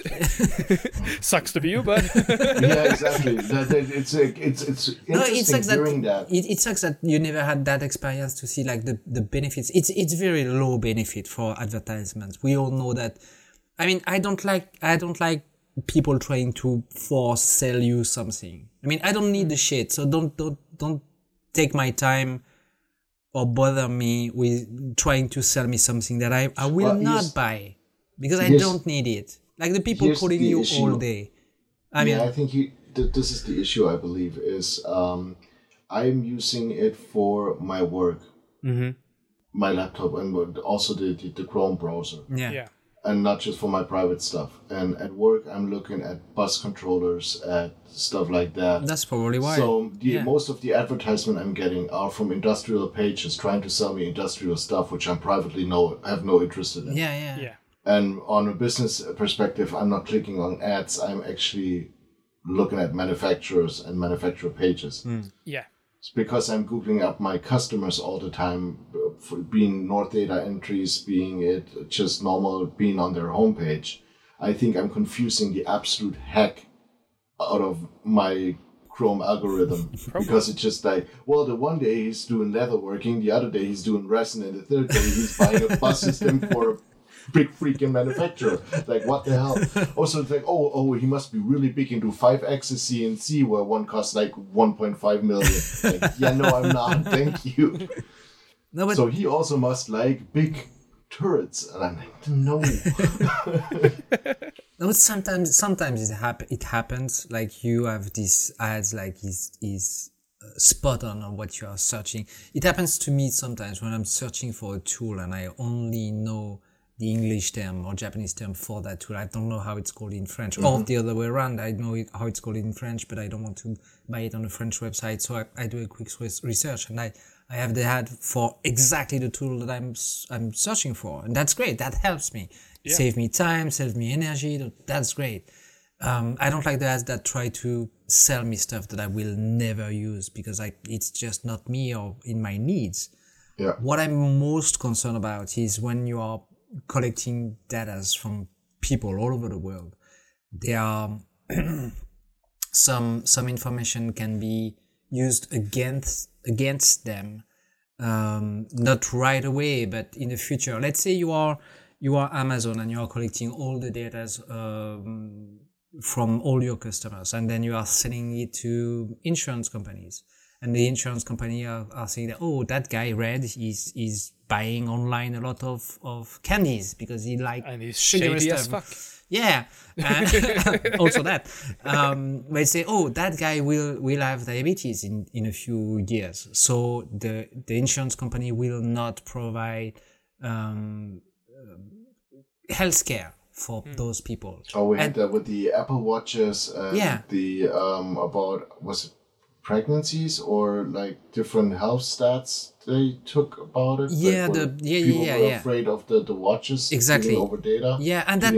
sucks to be you, but yeah, exactly. It's interesting. No, it sucks that. It sucks that you never had that experience to see like the benefits. It's very low benefit for advertisements. We all know that. I mean, I don't like people trying to force sell you something. I mean, I don't need the shit, so don't take my time or bother me with trying to sell me something that I will not buy because I don't need it. Like the people calling you all day. I mean, I think this is the issue, I believe, is I'm using it for my work, my laptop, and also the Chrome browser. Yeah. And not just for my private stuff. And at work, I'm looking at bus controllers, at stuff like that. That's probably why. So most of the advertisement I'm getting are from industrial pages trying to sell me industrial stuff, which I'm privately have no interest in. Yeah. And on a business perspective, I'm not clicking on ads. I'm actually looking at manufacturers and manufacturer pages. Mm. Yeah. It's because I'm googling up my customers all the time, for being North Data entries, being it just normal, being on their homepage. I think I'm confusing the absolute heck out of my Chrome algorithm because it's just like, well, the one day he's doing leatherworking, the other day he's doing resin, and the third day he's buying a bus system for a big freaking manufacturer. Like, what the hell? Also, it's like, oh, he must be really big into 5-axis CNC where one costs like 1.5 million. Like, yeah, no, I'm not. Thank you. No, but so he also must like big turrets, and I'm like, no. No, sometimes it happens. Like you have these ads, like is spot on what you are searching. It happens to me sometimes when I'm searching for a tool and I only know the English term or Japanese term for that tool. I don't know how it's called in French, or the other way around. I know how it's called in French, but I don't want to buy it on a French website, so I do a quick research and I have the ad for exactly the tool that I'm searching for. And that's great. That helps me. Yeah. Save me time, save me energy. That's great. I don't like the ads that try to sell me stuff that I will never use because it's just not me or in my needs. Yeah. What I'm most concerned about is when you are collecting data from people all over the world, there are some information can be used against them, not right away, but in the future. Let's say you are Amazon and you are collecting all the data from all your customers, and then you are selling it to insurance companies. and the insurance company are saying that, oh, that guy Red is buying online a lot of candies because he likes and he's shady as fuck. Yeah, also that. They say, oh, that guy will have diabetes in a few years, so the insurance company will not provide healthcare for those people. Oh, we had that with the Apple Watches and the about, was it pregnancies or like different health stats they took about it? Yeah, like people were afraid of the watches giving over data. Yeah, and that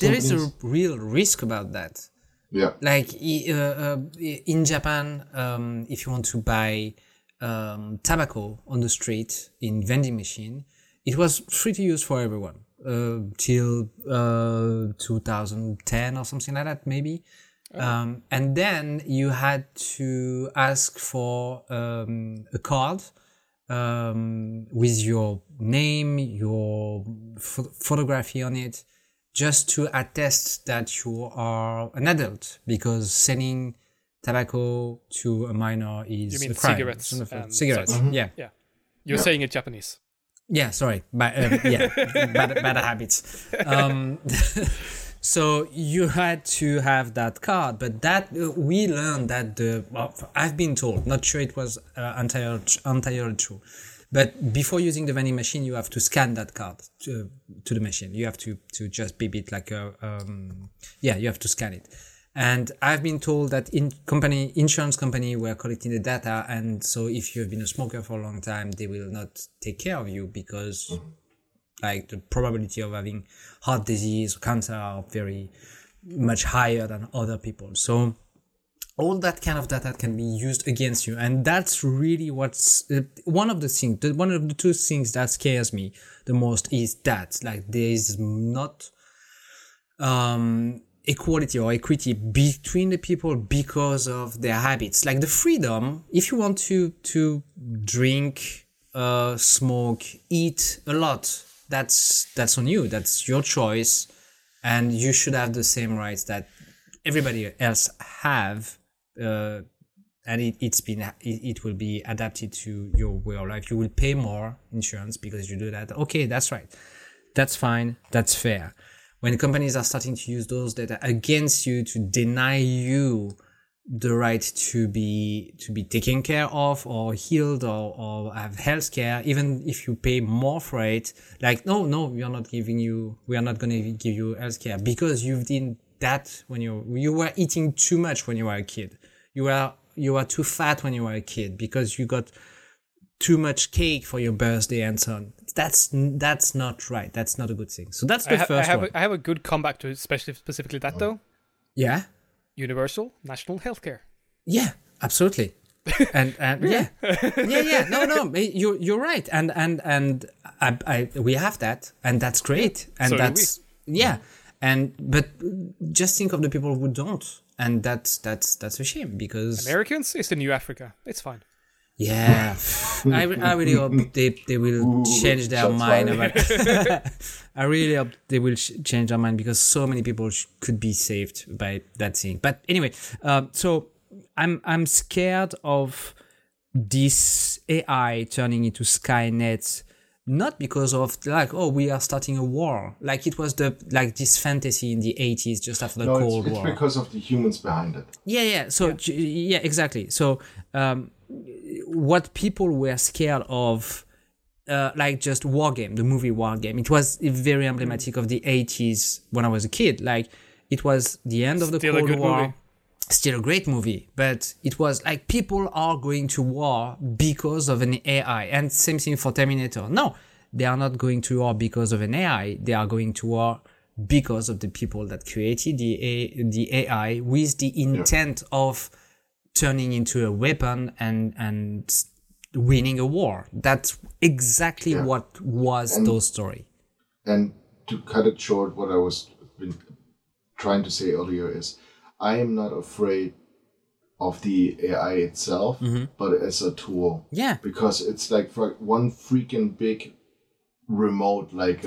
there is a real risk about that. Yeah, like in Japan, if you want to buy tobacco on the street in vending machine, it was free to use for everyone. Till 2010 or something like that, maybe. Oh. And then you had to ask for a card with your name, your photography on it, just to attest that you are an adult, because selling tobacco to a minor is a crime. You mean cigarettes? Mm-hmm. Yeah. You're saying it Japanese. Yeah, sorry. Bad habits. So you had to have that card, but that we learned that I've been told, not sure it was entirely true, but before using the vending machine, you have to scan that card to the machine. You have to just beep it like you have to scan it. And I've been told that insurance company were collecting the data, and so if you've been a smoker for a long time, they will not take care of you because, like, the probability of having heart disease or cancer are very much higher than other people. So all that kind of data can be used against you, and that's really what's one of the two things that scares me the most is that, like, there is not equality or equity between the people because of their habits. Like the freedom, if you want to drink, smoke, eat a lot, that's on you. That's your choice, and you should have the same rights that everybody else have. And it will be adapted to your way of life. You will pay more insurance because you do that. Okay, that's right. That's fine. That's fair. When companies are starting to use those data against you to deny you the right to be taken care of or healed or have healthcare, even if you pay more for it, like, no, we are not going to give you healthcare because you did that when you were eating too much when you were a kid. You were too fat when you were a kid because you got too much cake for your birthday and so on. That's not right. That's not a good thing. So that's the first one. I have a good comeback to specifically that though. Yeah. Universal national healthcare. Yeah, absolutely. And really? Yeah. No. You're right. And we have that, and that's great. And so that's but just think of the people who don't, and that's a shame because Americans is the new Africa. It's fine. Yeah, I really hope they will change their mind about. I really hope they will change their mind because so many people could be saved by that thing. But anyway, so I'm scared of this AI turning into Skynet, not because of like, oh, we are starting a war, like it was this fantasy in the 80s just after the Cold War. It's because of the humans behind it. Yeah. So yeah, exactly. So. What people were scared of, like just War Game, the movie War Game. It was very emblematic of the 80s when I was a kid. Like, it was the end of the Cold War. Movie. Still a great movie, but it was like people are going to war because of an AI. And same thing for Terminator. No, they are not going to war because of an AI. They are going to war because of the people that created the AI with the intent of turning into a weapon and winning a war. That's exactly what was those story. And to cut it short, what I was trying to say earlier is I am not afraid of the AI itself, but as a tool. Yeah. Because it's like for one freaking big remote, like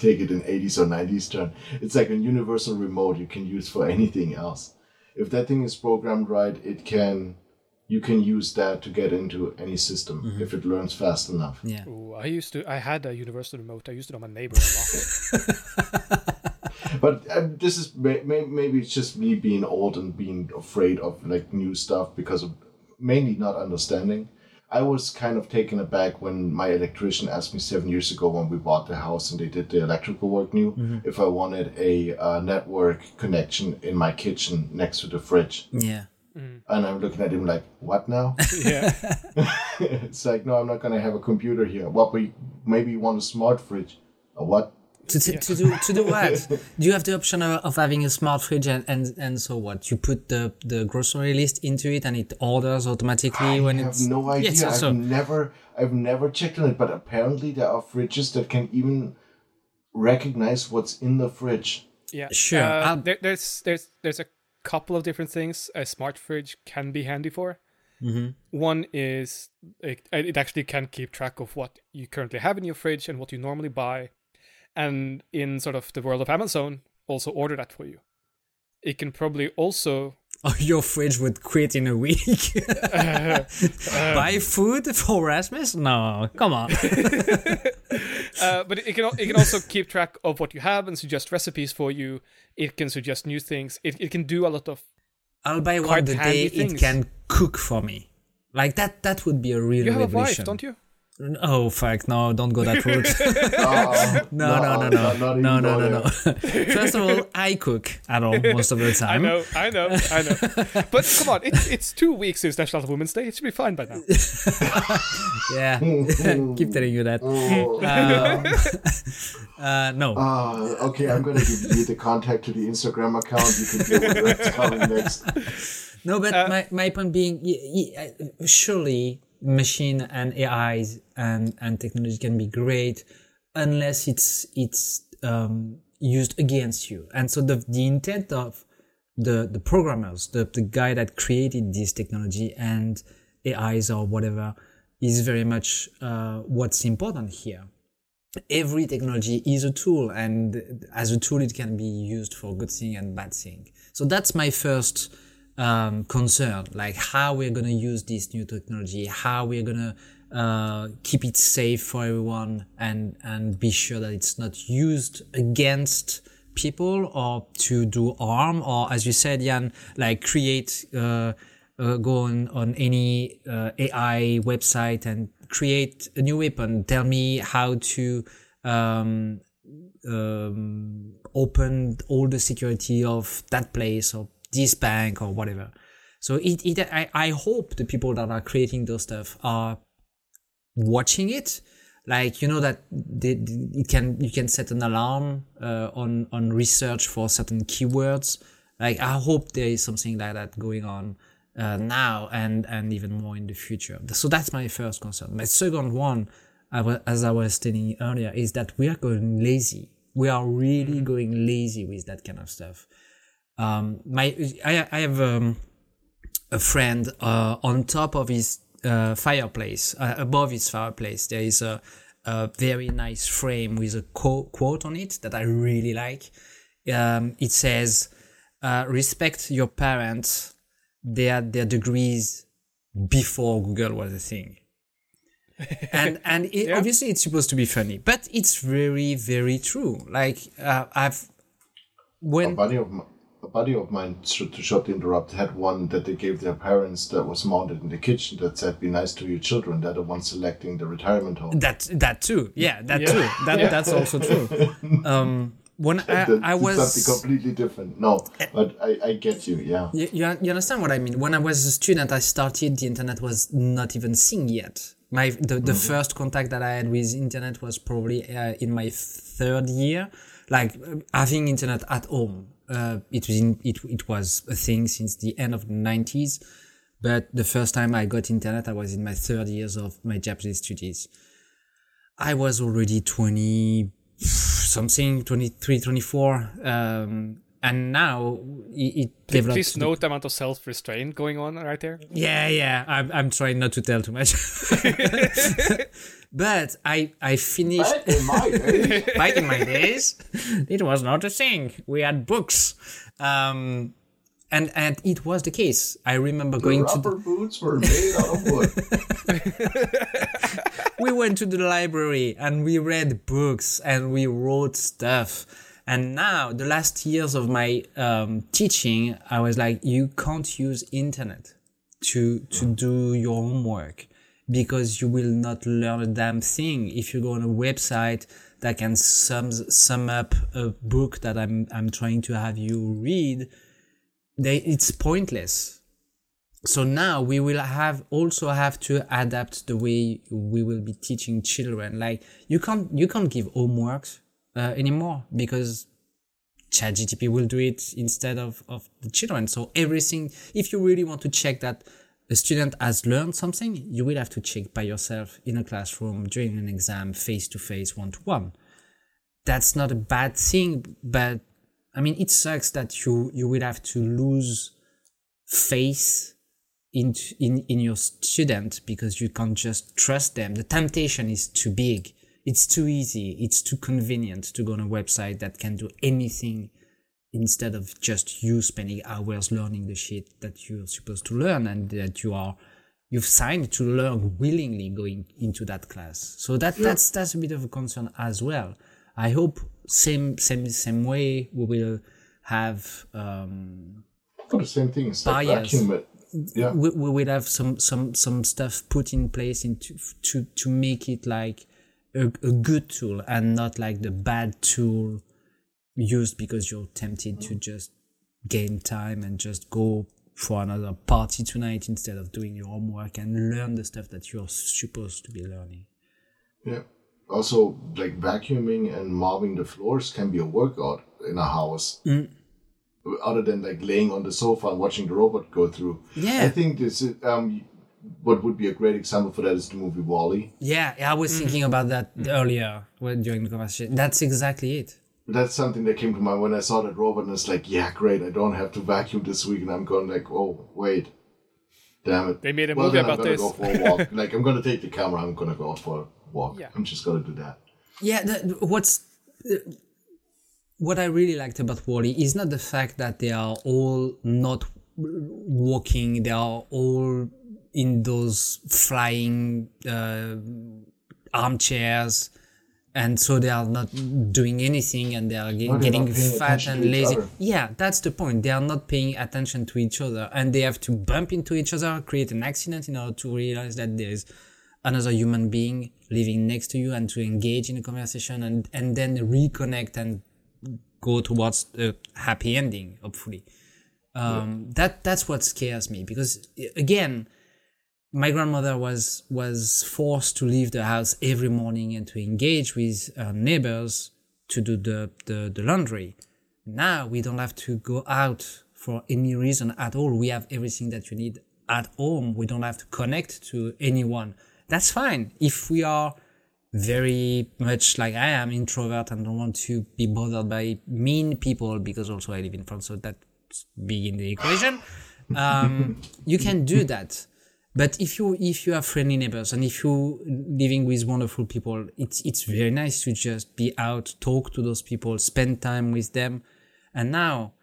take it in 80s or 90s turn. It's like a universal remote you can use for anything else. If that thing is programmed right, it can you can use that to get into any system if it learns fast enough. Yeah. Ooh, I had a universal remote. I used it on my neighbor a lot. But this is maybe it's just me being old and being afraid of like new stuff because of mainly not understanding. I was kind of taken aback when my electrician asked me 7 years ago when we bought the house and they did the electrical work new if I wanted a network connection in my kitchen next to the fridge. Yeah. And I'm looking at him like, what now? Yeah. It's like, no, I'm not going to have a computer here. Well, but maybe you want a smart fridge. A what? To do what? You have the option of having a smart fridge and so what? You put the grocery list into it and it orders automatically I have no idea. Yes, I've never checked on it, but apparently there are fridges that can even recognize what's in the fridge. Yeah, sure. There's a couple of different things a smart fridge can be handy for. One is it actually can keep track of what you currently have in your fridge and what you normally buy. And in sort of the world of Amazon, also order that for you. It can probably also... Oh, your fridge would quit in a week. Buy food for Rasmus? No, come on. But it can also keep track of what you have and suggest recipes for you. It can suggest new things. It can do a lot of... I'll buy one the day things. It can cook for me. Like that would be a real revolution. You have a wife, don't you? Oh fuck! No, don't go that route. No. First of all, I cook at all most of the time. I know. But come on, it's 2 weeks since National Women's Day. It should be fine by now. Yeah, keep telling you that. No. Okay, I'm gonna give you the contact to the Instagram account. You can deal with what's coming next. No, but my point being, surely. Machine and AIs and technology can be great unless it's used against you. And so the intent of the programmers, the guy that created this technology and AIs or whatever is very much what's important here. Every technology is a tool, and as a tool it can be used for good thing and bad thing. So that's my first concern, like how we're going to use this new technology, how we're going to keep it safe for everyone and be sure that it's not used against people or to do harm or, as you said, Jan, like create, go on any AI website and create a new weapon. Tell me how to open all the security of that place or this bank or whatever. So I hope the people that are creating those stuff are watching it. Like, you know, that you can set an alarm on research for certain keywords. Like, I hope there is something like that going on now and even more in the future. So that's my first concern. My second one, as I was telling earlier, is that we are going lazy. We are really going lazy with that kind of stuff. I have a friend on top of his fireplace. Above his fireplace, there is a very nice frame with a quote on it that I really like. It says, "Respect your parents. They had their degrees before Google was a thing." and obviously it's supposed to be funny, but it's very, very true. Like A buddy of mine, short interrupt, had one that they gave their parents that was mounted in the kitchen that said, "Be nice to your children." They're the ones selecting the retirement home. That too. That's also true. That's completely different. No, but I get you. Yeah. You understand what I mean? When I was a student, I started. The internet was not even seen yet. The first contact that I had with internet was probably in my third year. Like having internet at home. It was a thing since the end of the 90s, but the first time I got internet, I was in my third years of my Japanese studies. I was already 23, 24, and now it developed. Please note the amount of self-restraint going on right there. Yeah, I'm trying not to tell too much. But I finished... Back in my days, it was not a thing. We had books. And it was the case. I remember going to... The rubber boots were made out of wood. We went to the library and we read books and we wrote stuff. And now, the last years of my teaching, I was like, you can't use internet to do your homework because you will not learn a damn thing if you go on a website that can sum up a book that I'm trying to have you read. It's pointless. So now we will also have to adapt the way we will be teaching children. Like you can't give homeworks anymore because ChatGPT will do it instead of the children. So everything, if you really want to check that a student has learned something, you will have to check by yourself in a classroom during an exam, face to face, one to one. That's not a bad thing, but I mean, it sucks that you will have to lose faith in your student because you can't just trust them. The temptation is too big. It's too easy. It's too convenient to go on a website that can do anything instead of just you spending hours learning the shit that you're supposed to learn and that you've signed to learn willingly going into that class. So that's a bit of a concern as well. I hope same way we will have the same thing. It's bias. Like vacuum, but yeah. We will have some stuff put in place to make it like a good tool and not like the bad tool used because you're tempted to just gain time and just go for another party tonight instead of doing your homework and learn the stuff that you're supposed to be learning. Yeah. Also, like vacuuming and mopping the floors can be a workout in a house. Mm. Other than like laying on the sofa and watching the robot go through. Yeah. I think this is, what would be a great example for that is the movie WALL-E. Yeah, I was thinking about that earlier during the conversation. That's exactly it. That's something that came to mind when I saw that robot and it's like, yeah, great, I don't have to vacuum this week. And I'm going like, oh, wait. Damn it. They made a movie about this. I'm going to go for a walk. Like, I'm going to take the camera. I'm going to go out for a walk. Yeah. I'm just going to do that. Yeah. What I really liked about WALL-E is not the fact that they are all not walking. They are all in those flying armchairs. And so they are not doing anything and they are getting fat and lazy. Yeah, that's the point. They are not paying attention to each other and they have to bump into each other, create an accident in order to realize that there is another human being living next to you and to engage in a conversation and then reconnect and go towards a happy ending, hopefully. That's what scares me because, again, my grandmother was forced to leave the house every morning and to engage with her neighbors to do the laundry. Now we don't have to go out for any reason at all. We have everything that you need at home. We don't have to connect to anyone. That's fine. If we are very much like I am, introvert and don't want to be bothered by mean people because also I live in France, so that's big in the equation. You can do that. But if you have friendly neighbors and if you're living with wonderful people, it's very nice to just be out, talk to those people, spend time with them. And now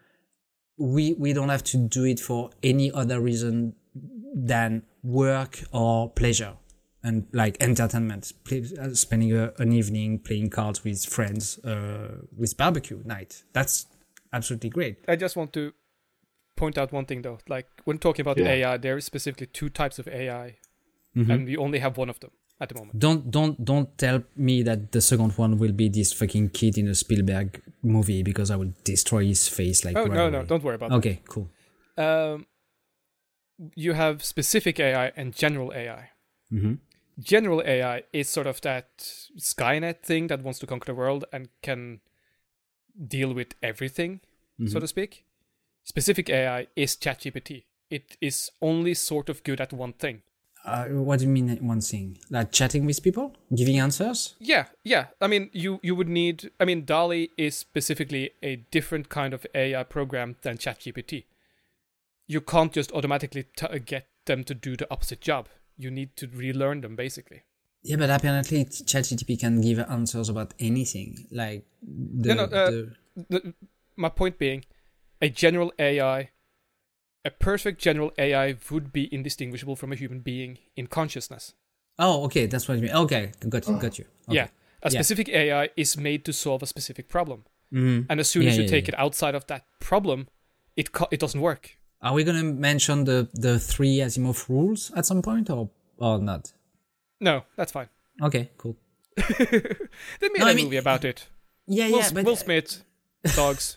we don't have to do it for any other reason than work or pleasure and like entertainment, spending an evening playing cards with friends with barbecue night. That's absolutely great. I just want to point out one thing though, like when talking about AI, there is specifically two types of AI, and we only have one of them at the moment. Don't tell me that the second one will be this fucking kid in a Spielberg movie because I will destroy his face. Like, no, don't worry about that. Okay, cool. You have specific AI and general AI. Mm-hmm. General AI is sort of that Skynet thing that wants to conquer the world and can deal with everything, so to speak. Specific AI is ChatGPT. It is only sort of good at one thing. What do you mean one thing? Like chatting with people? Giving answers? Yeah. I mean, you would need... I mean, DALI is specifically a different kind of AI program than ChatGPT. You can't just automatically get them to do the opposite job. You need to relearn them, basically. Yeah, but apparently ChatGPT can give answers about anything. Like... My point being... A general AI a perfect general AI would be indistinguishable from a human being in consciousness. Oh, okay, that's what you mean. Okay, got you. Okay. Yeah, a specific AI is made to solve a specific problem. Mm-hmm. And as soon as you take it outside of that problem, it doesn't work. Are we going to mention the three Asimov rules at some point or not? No, that's fine. Okay, cool. They made a movie about it. Yeah, Will Smith, dogs.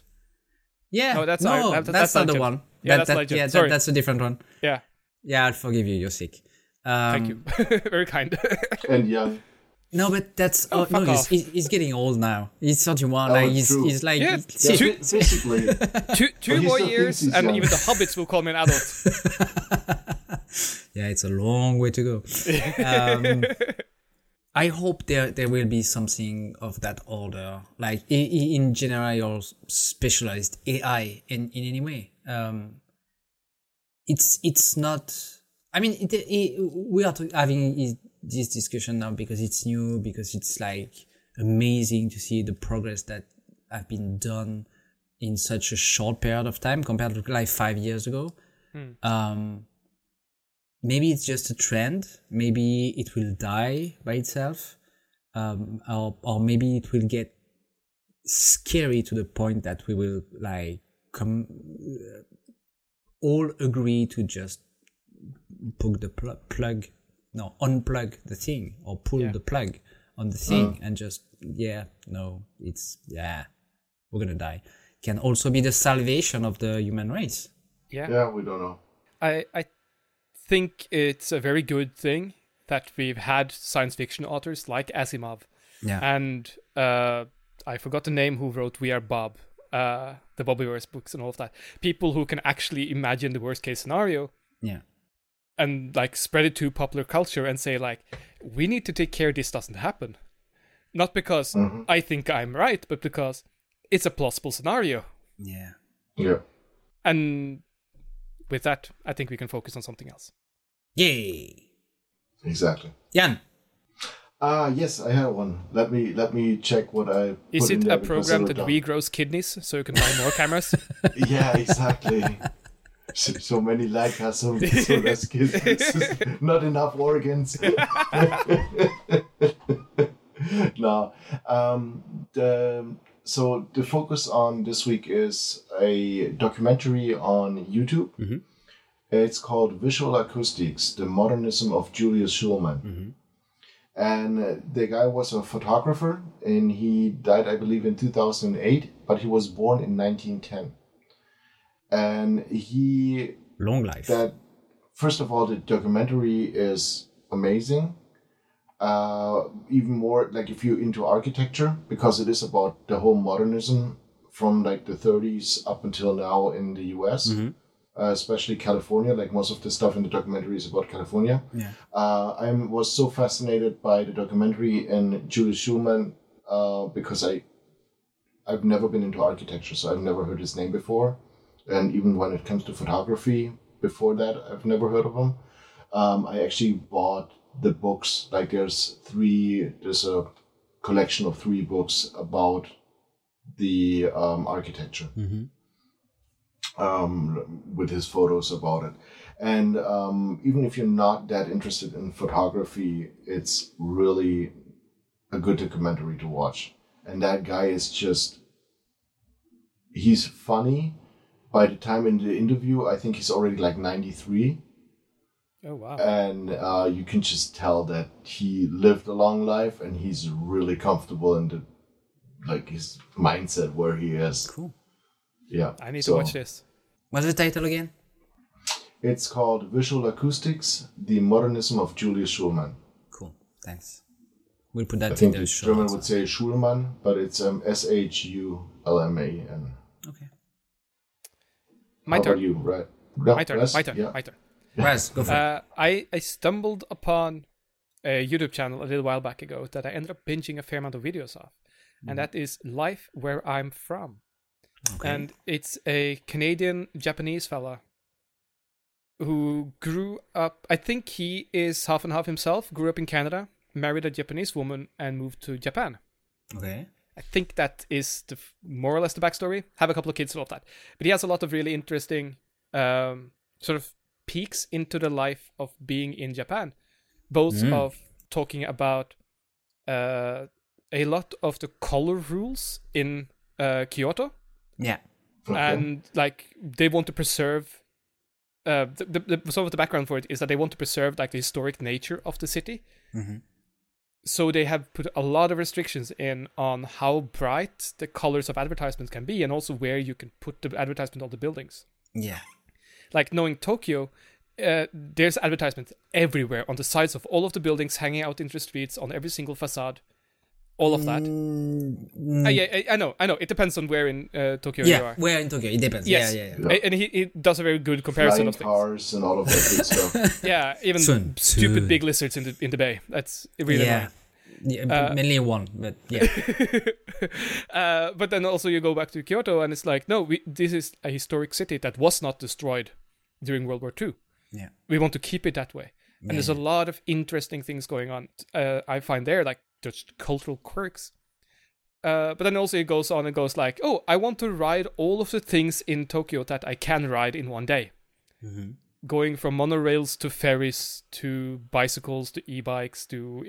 Yeah. No, that's not the one. Yeah, that's a different one. Yeah. Yeah, I'll forgive you. You're sick. Thank you. Very kind. And young. No, but that's... Oh, no, he's getting old now. He's 31. Oh, like, he's like... Yeah, basically. Two more years and young. Even the hobbits will call me an adult. Yeah, it's a long way to go. I hope there will be something of that order, like in general or specialized AI in any way. It's not... I mean, we are having... this discussion now because it's new, because it's like amazing to see the progress that have been done in such a short period of time compared to like 5 years ago. Maybe it's just a trend. Maybe it will die by itself. Or maybe it will get scary to the point that we will like all agree to just poke the plug. No, unplug the thing or pull the plug on the thing and just, we're going to die. Can also be the salvation of the human race. Yeah. Yeah, we don't know. I think it's a very good thing that we've had science fiction authors like Asimov. Yeah. And I forgot the name who wrote We Are Bob, the Bobiverse books and all of that. People who can actually imagine the worst case scenario. Yeah. And like spread it to popular culture and say like, we need to take care this doesn't happen. Not because I think I'm right, but because it's a plausible scenario. Yeah. Yeah. And with that, I think we can focus on something else. Yay. Exactly. Jan. Yes, I have one. Let me check what I put in there. Is it a program that regrows kidneys so you can buy more cameras? Yeah, exactly. So many Leica, so that's good. Not enough organs. No. So the focus on this week is a documentary on YouTube. Mm-hmm. It's called Visual Acoustics: The Modernism of Julius Shulman. Mm-hmm. And the guy was a photographer, and he died, I believe, in 2008, but he was born in 1910. And he... Long life. First of all, the documentary is amazing. Even more, like, if you're into architecture, because it is about the whole modernism from, like, the 30s up until now in the U.S., especially California. Like, most of the stuff in the documentary is about California. Yeah. I was so fascinated by the documentary and Julius Shulman because I've never been into architecture, so I've never heard his name before. And even when it comes to photography, before that, I've never heard of them. I actually bought the books. Like, there's a collection of three books about the architecture with his photos about it. And even if you're not that interested in photography, it's really a good documentary to watch. And that guy is he's funny. By the time in the interview, I think he's already like 93. Oh, wow. And you can just tell that he lived a long life and he's really comfortable in his mindset where he is. Cool. Yeah. I need to watch this. What's the title again? It's called Visual Acoustics: The Modernism of Julius Shulman. Cool. Thanks. We'll put that in the show. German would say Schulman, but it's Shulman. Okay. My turn. You, right? My turn. Raz, go for it. I stumbled upon a YouTube channel a little while back ago that I ended up binging a fair amount of videos of. And that is Life Where I'm From. Okay. And it's a Canadian-Japanese fella who grew up... I think he is half and half himself, grew up in Canada, married a Japanese woman, and moved to Japan. Okay. I think that is more or less the backstory. Have a couple of kids and all of that. But he has a lot of really interesting sort of peeks into the life of being in Japan, both of talking about a lot of the color rules in Kyoto. Yeah. Okay. And like they want to preserve some of the background for it is that they want to preserve like the historic nature of the city. Mm-hmm. So they have put a lot of restrictions in on how bright the colors of advertisements can be and also where you can put the advertisement on the buildings. Yeah. Like knowing Tokyo, there's advertisements everywhere on the sides of all of the buildings, hanging out into the streets, on every single facade. All of that. I know. It depends on where in Tokyo you are. Where in Tokyo, it depends. Yes. Yeah. And he does a very good comparison of things. Cars and all of that good stuff. Yeah, even stupid big lizards in the bay. That's really annoying. Yeah, mainly one, but yeah. But then also you go back to Kyoto, and it's like, no, this is a historic city that was not destroyed during World War II. Yeah, we want to keep it that way. And there's a lot of interesting things going on. I find there like just cultural quirks, but then also it goes on and goes like, oh, I want to ride all of the things in Tokyo that I can ride in one day, going from monorails to ferries to bicycles to e-bikes to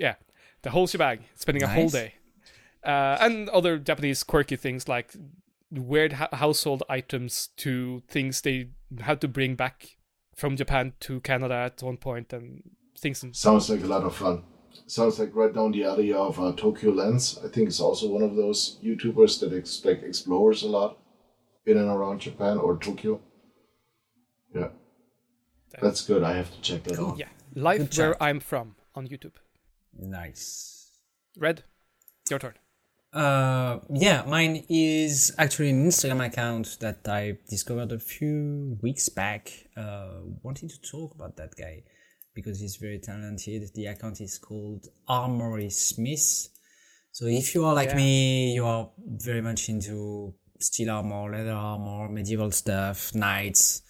the whole shebang, spending a whole day, and other Japanese quirky things like weird household items to things they had to bring back from Japan to Canada at one point and things. Sounds like a lot of fun. Sounds like right down the alley of Tokyo Lens. I think it's also one of those YouTubers that explores a lot in and around Japan or Tokyo. Yeah. That's good. I have to check that out. Yeah. Life Where I'm From on YouTube. Nice. Red, your turn. Mine is actually an Instagram account that I discovered a few weeks back. Wanting to talk about that guy, because he's very talented. The account is called Armory Smith. So if you are like me, you are very much into steel armor, leather armor, medieval stuff, knights,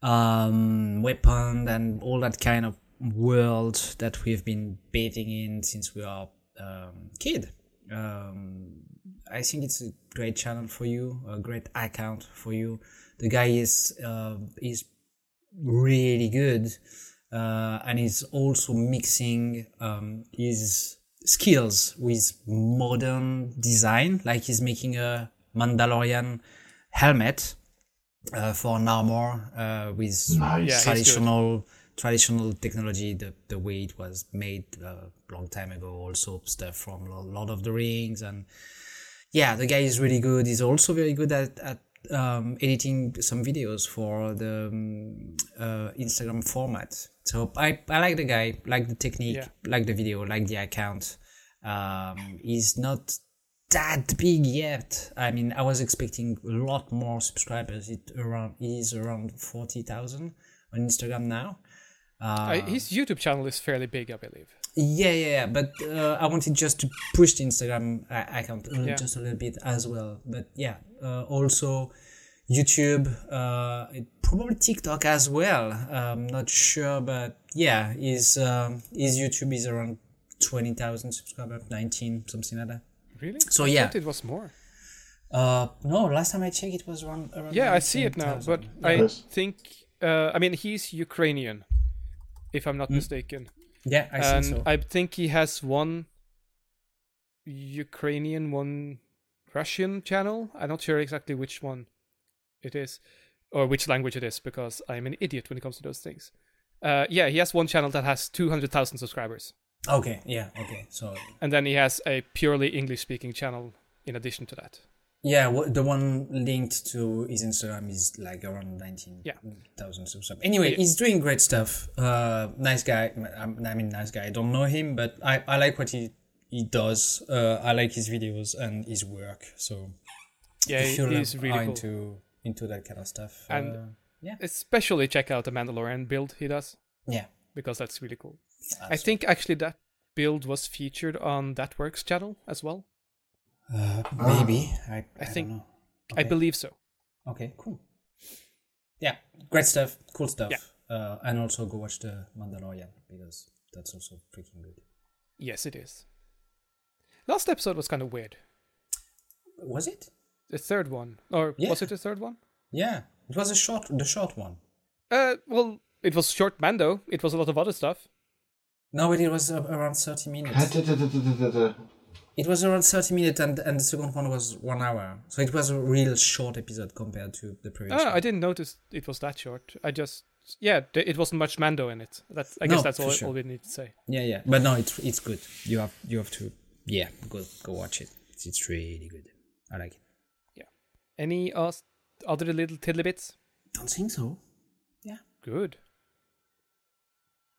weapon, and all that kind of world that we've been bathing in since we are kid. I think it's a great channel for you, a great account for you. The guy is really good. And he's also mixing his skills with modern design, like he's making a Mandalorian helmet for an armor with traditional technology, the way it was made a long time ago. Also stuff from Lord of the Rings, and the guy is really good. He's also very good at editing some videos for the Instagram format. So I like the guy, like the technique, like the video, like the account. He's not that big yet. I mean, I was expecting a lot more subscribers. It is around 40,000 on Instagram now. His YouTube channel is fairly big, I believe. But I wanted just to push the Instagram account just a little bit as well. But also YouTube, probably TikTok as well. I'm not sure, but his YouTube is around 20,000 subscribers, 19, something like that. Really? So I thought it was more. No, last time I checked, it was around. Yeah, 19, I see it now, 000. But I think he's Ukrainian, if I'm not mistaken. Yeah, I think so. I think he has one Ukrainian, one Russian channel. I'm not sure exactly which one it is or which language it is, because I'm an idiot when it comes to those things. He has one channel that has 200,000 subscribers. Okay, so... And then he has a purely English-speaking channel in addition to that. Yeah, the one linked to his Instagram is like around 19,000 subscribers. Anyway, he's doing great stuff. Nice guy. Nice guy. I don't know him, but I like what he does. I like his videos and his work. So if you he's really cool. into that kind of stuff. And especially check out the Mandalorian build he does. Yeah. Because that's really cool. I think actually that build was featured on That Works channel as well. Maybe. I think don't know. Okay. I believe so. Okay, cool. Yeah, great stuff, cool stuff. Yeah. And also go watch The Mandalorian, because that's also freaking good. Yes, it is. Last episode was kind of weird. Was it? The third one. Or was it the third one? Yeah. It was the short one. Well, it was short Mando. It was a lot of other stuff. No, but it was around 30 minutes. It was around 30 minutes, and the second one was 1 hour. So it was a real short episode compared to the previous one. I didn't notice it was that short. I just... Yeah, it wasn't much Mando in it. I guess that's all we need to say. Yeah. But no, it's good. You have to... Yeah, go watch it. It's really good. I like it. Yeah. Any other little tidbits? Don't think so. Yeah. Good.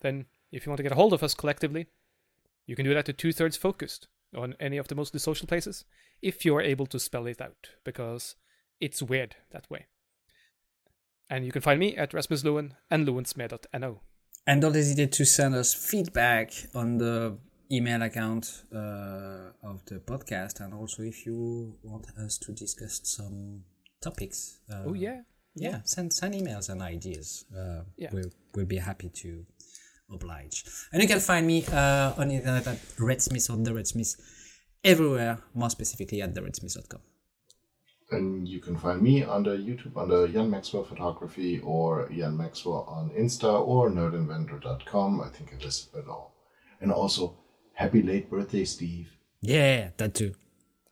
Then, if you want to get a hold of us collectively, you can do that to 2/3 Focused on any of the mostly social places, if you are able to spell it out, because it's weird that way. And you can find me at Rasmus Lewin and lewensmeer.no. And don't hesitate to send us feedback on the email account of the podcast, and also if you want us to discuss some topics. Yeah. Send emails and ideas. We'll be happy to oblige. And you can find me on the internet at Red Smith on the Red Smith everywhere, more specifically at theredsmith.com. And you can find me under YouTube under Jan Maxwell Photography, or Jan Maxwell on Insta, or nerdinventor.com. I think I listed it all. And also, happy late birthday, Steve. Yeah, that too.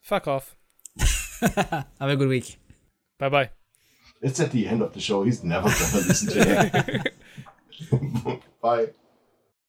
Fuck off. Have a good week. Bye-bye. It's at the end of the show. He's never going to listen to it. Bye.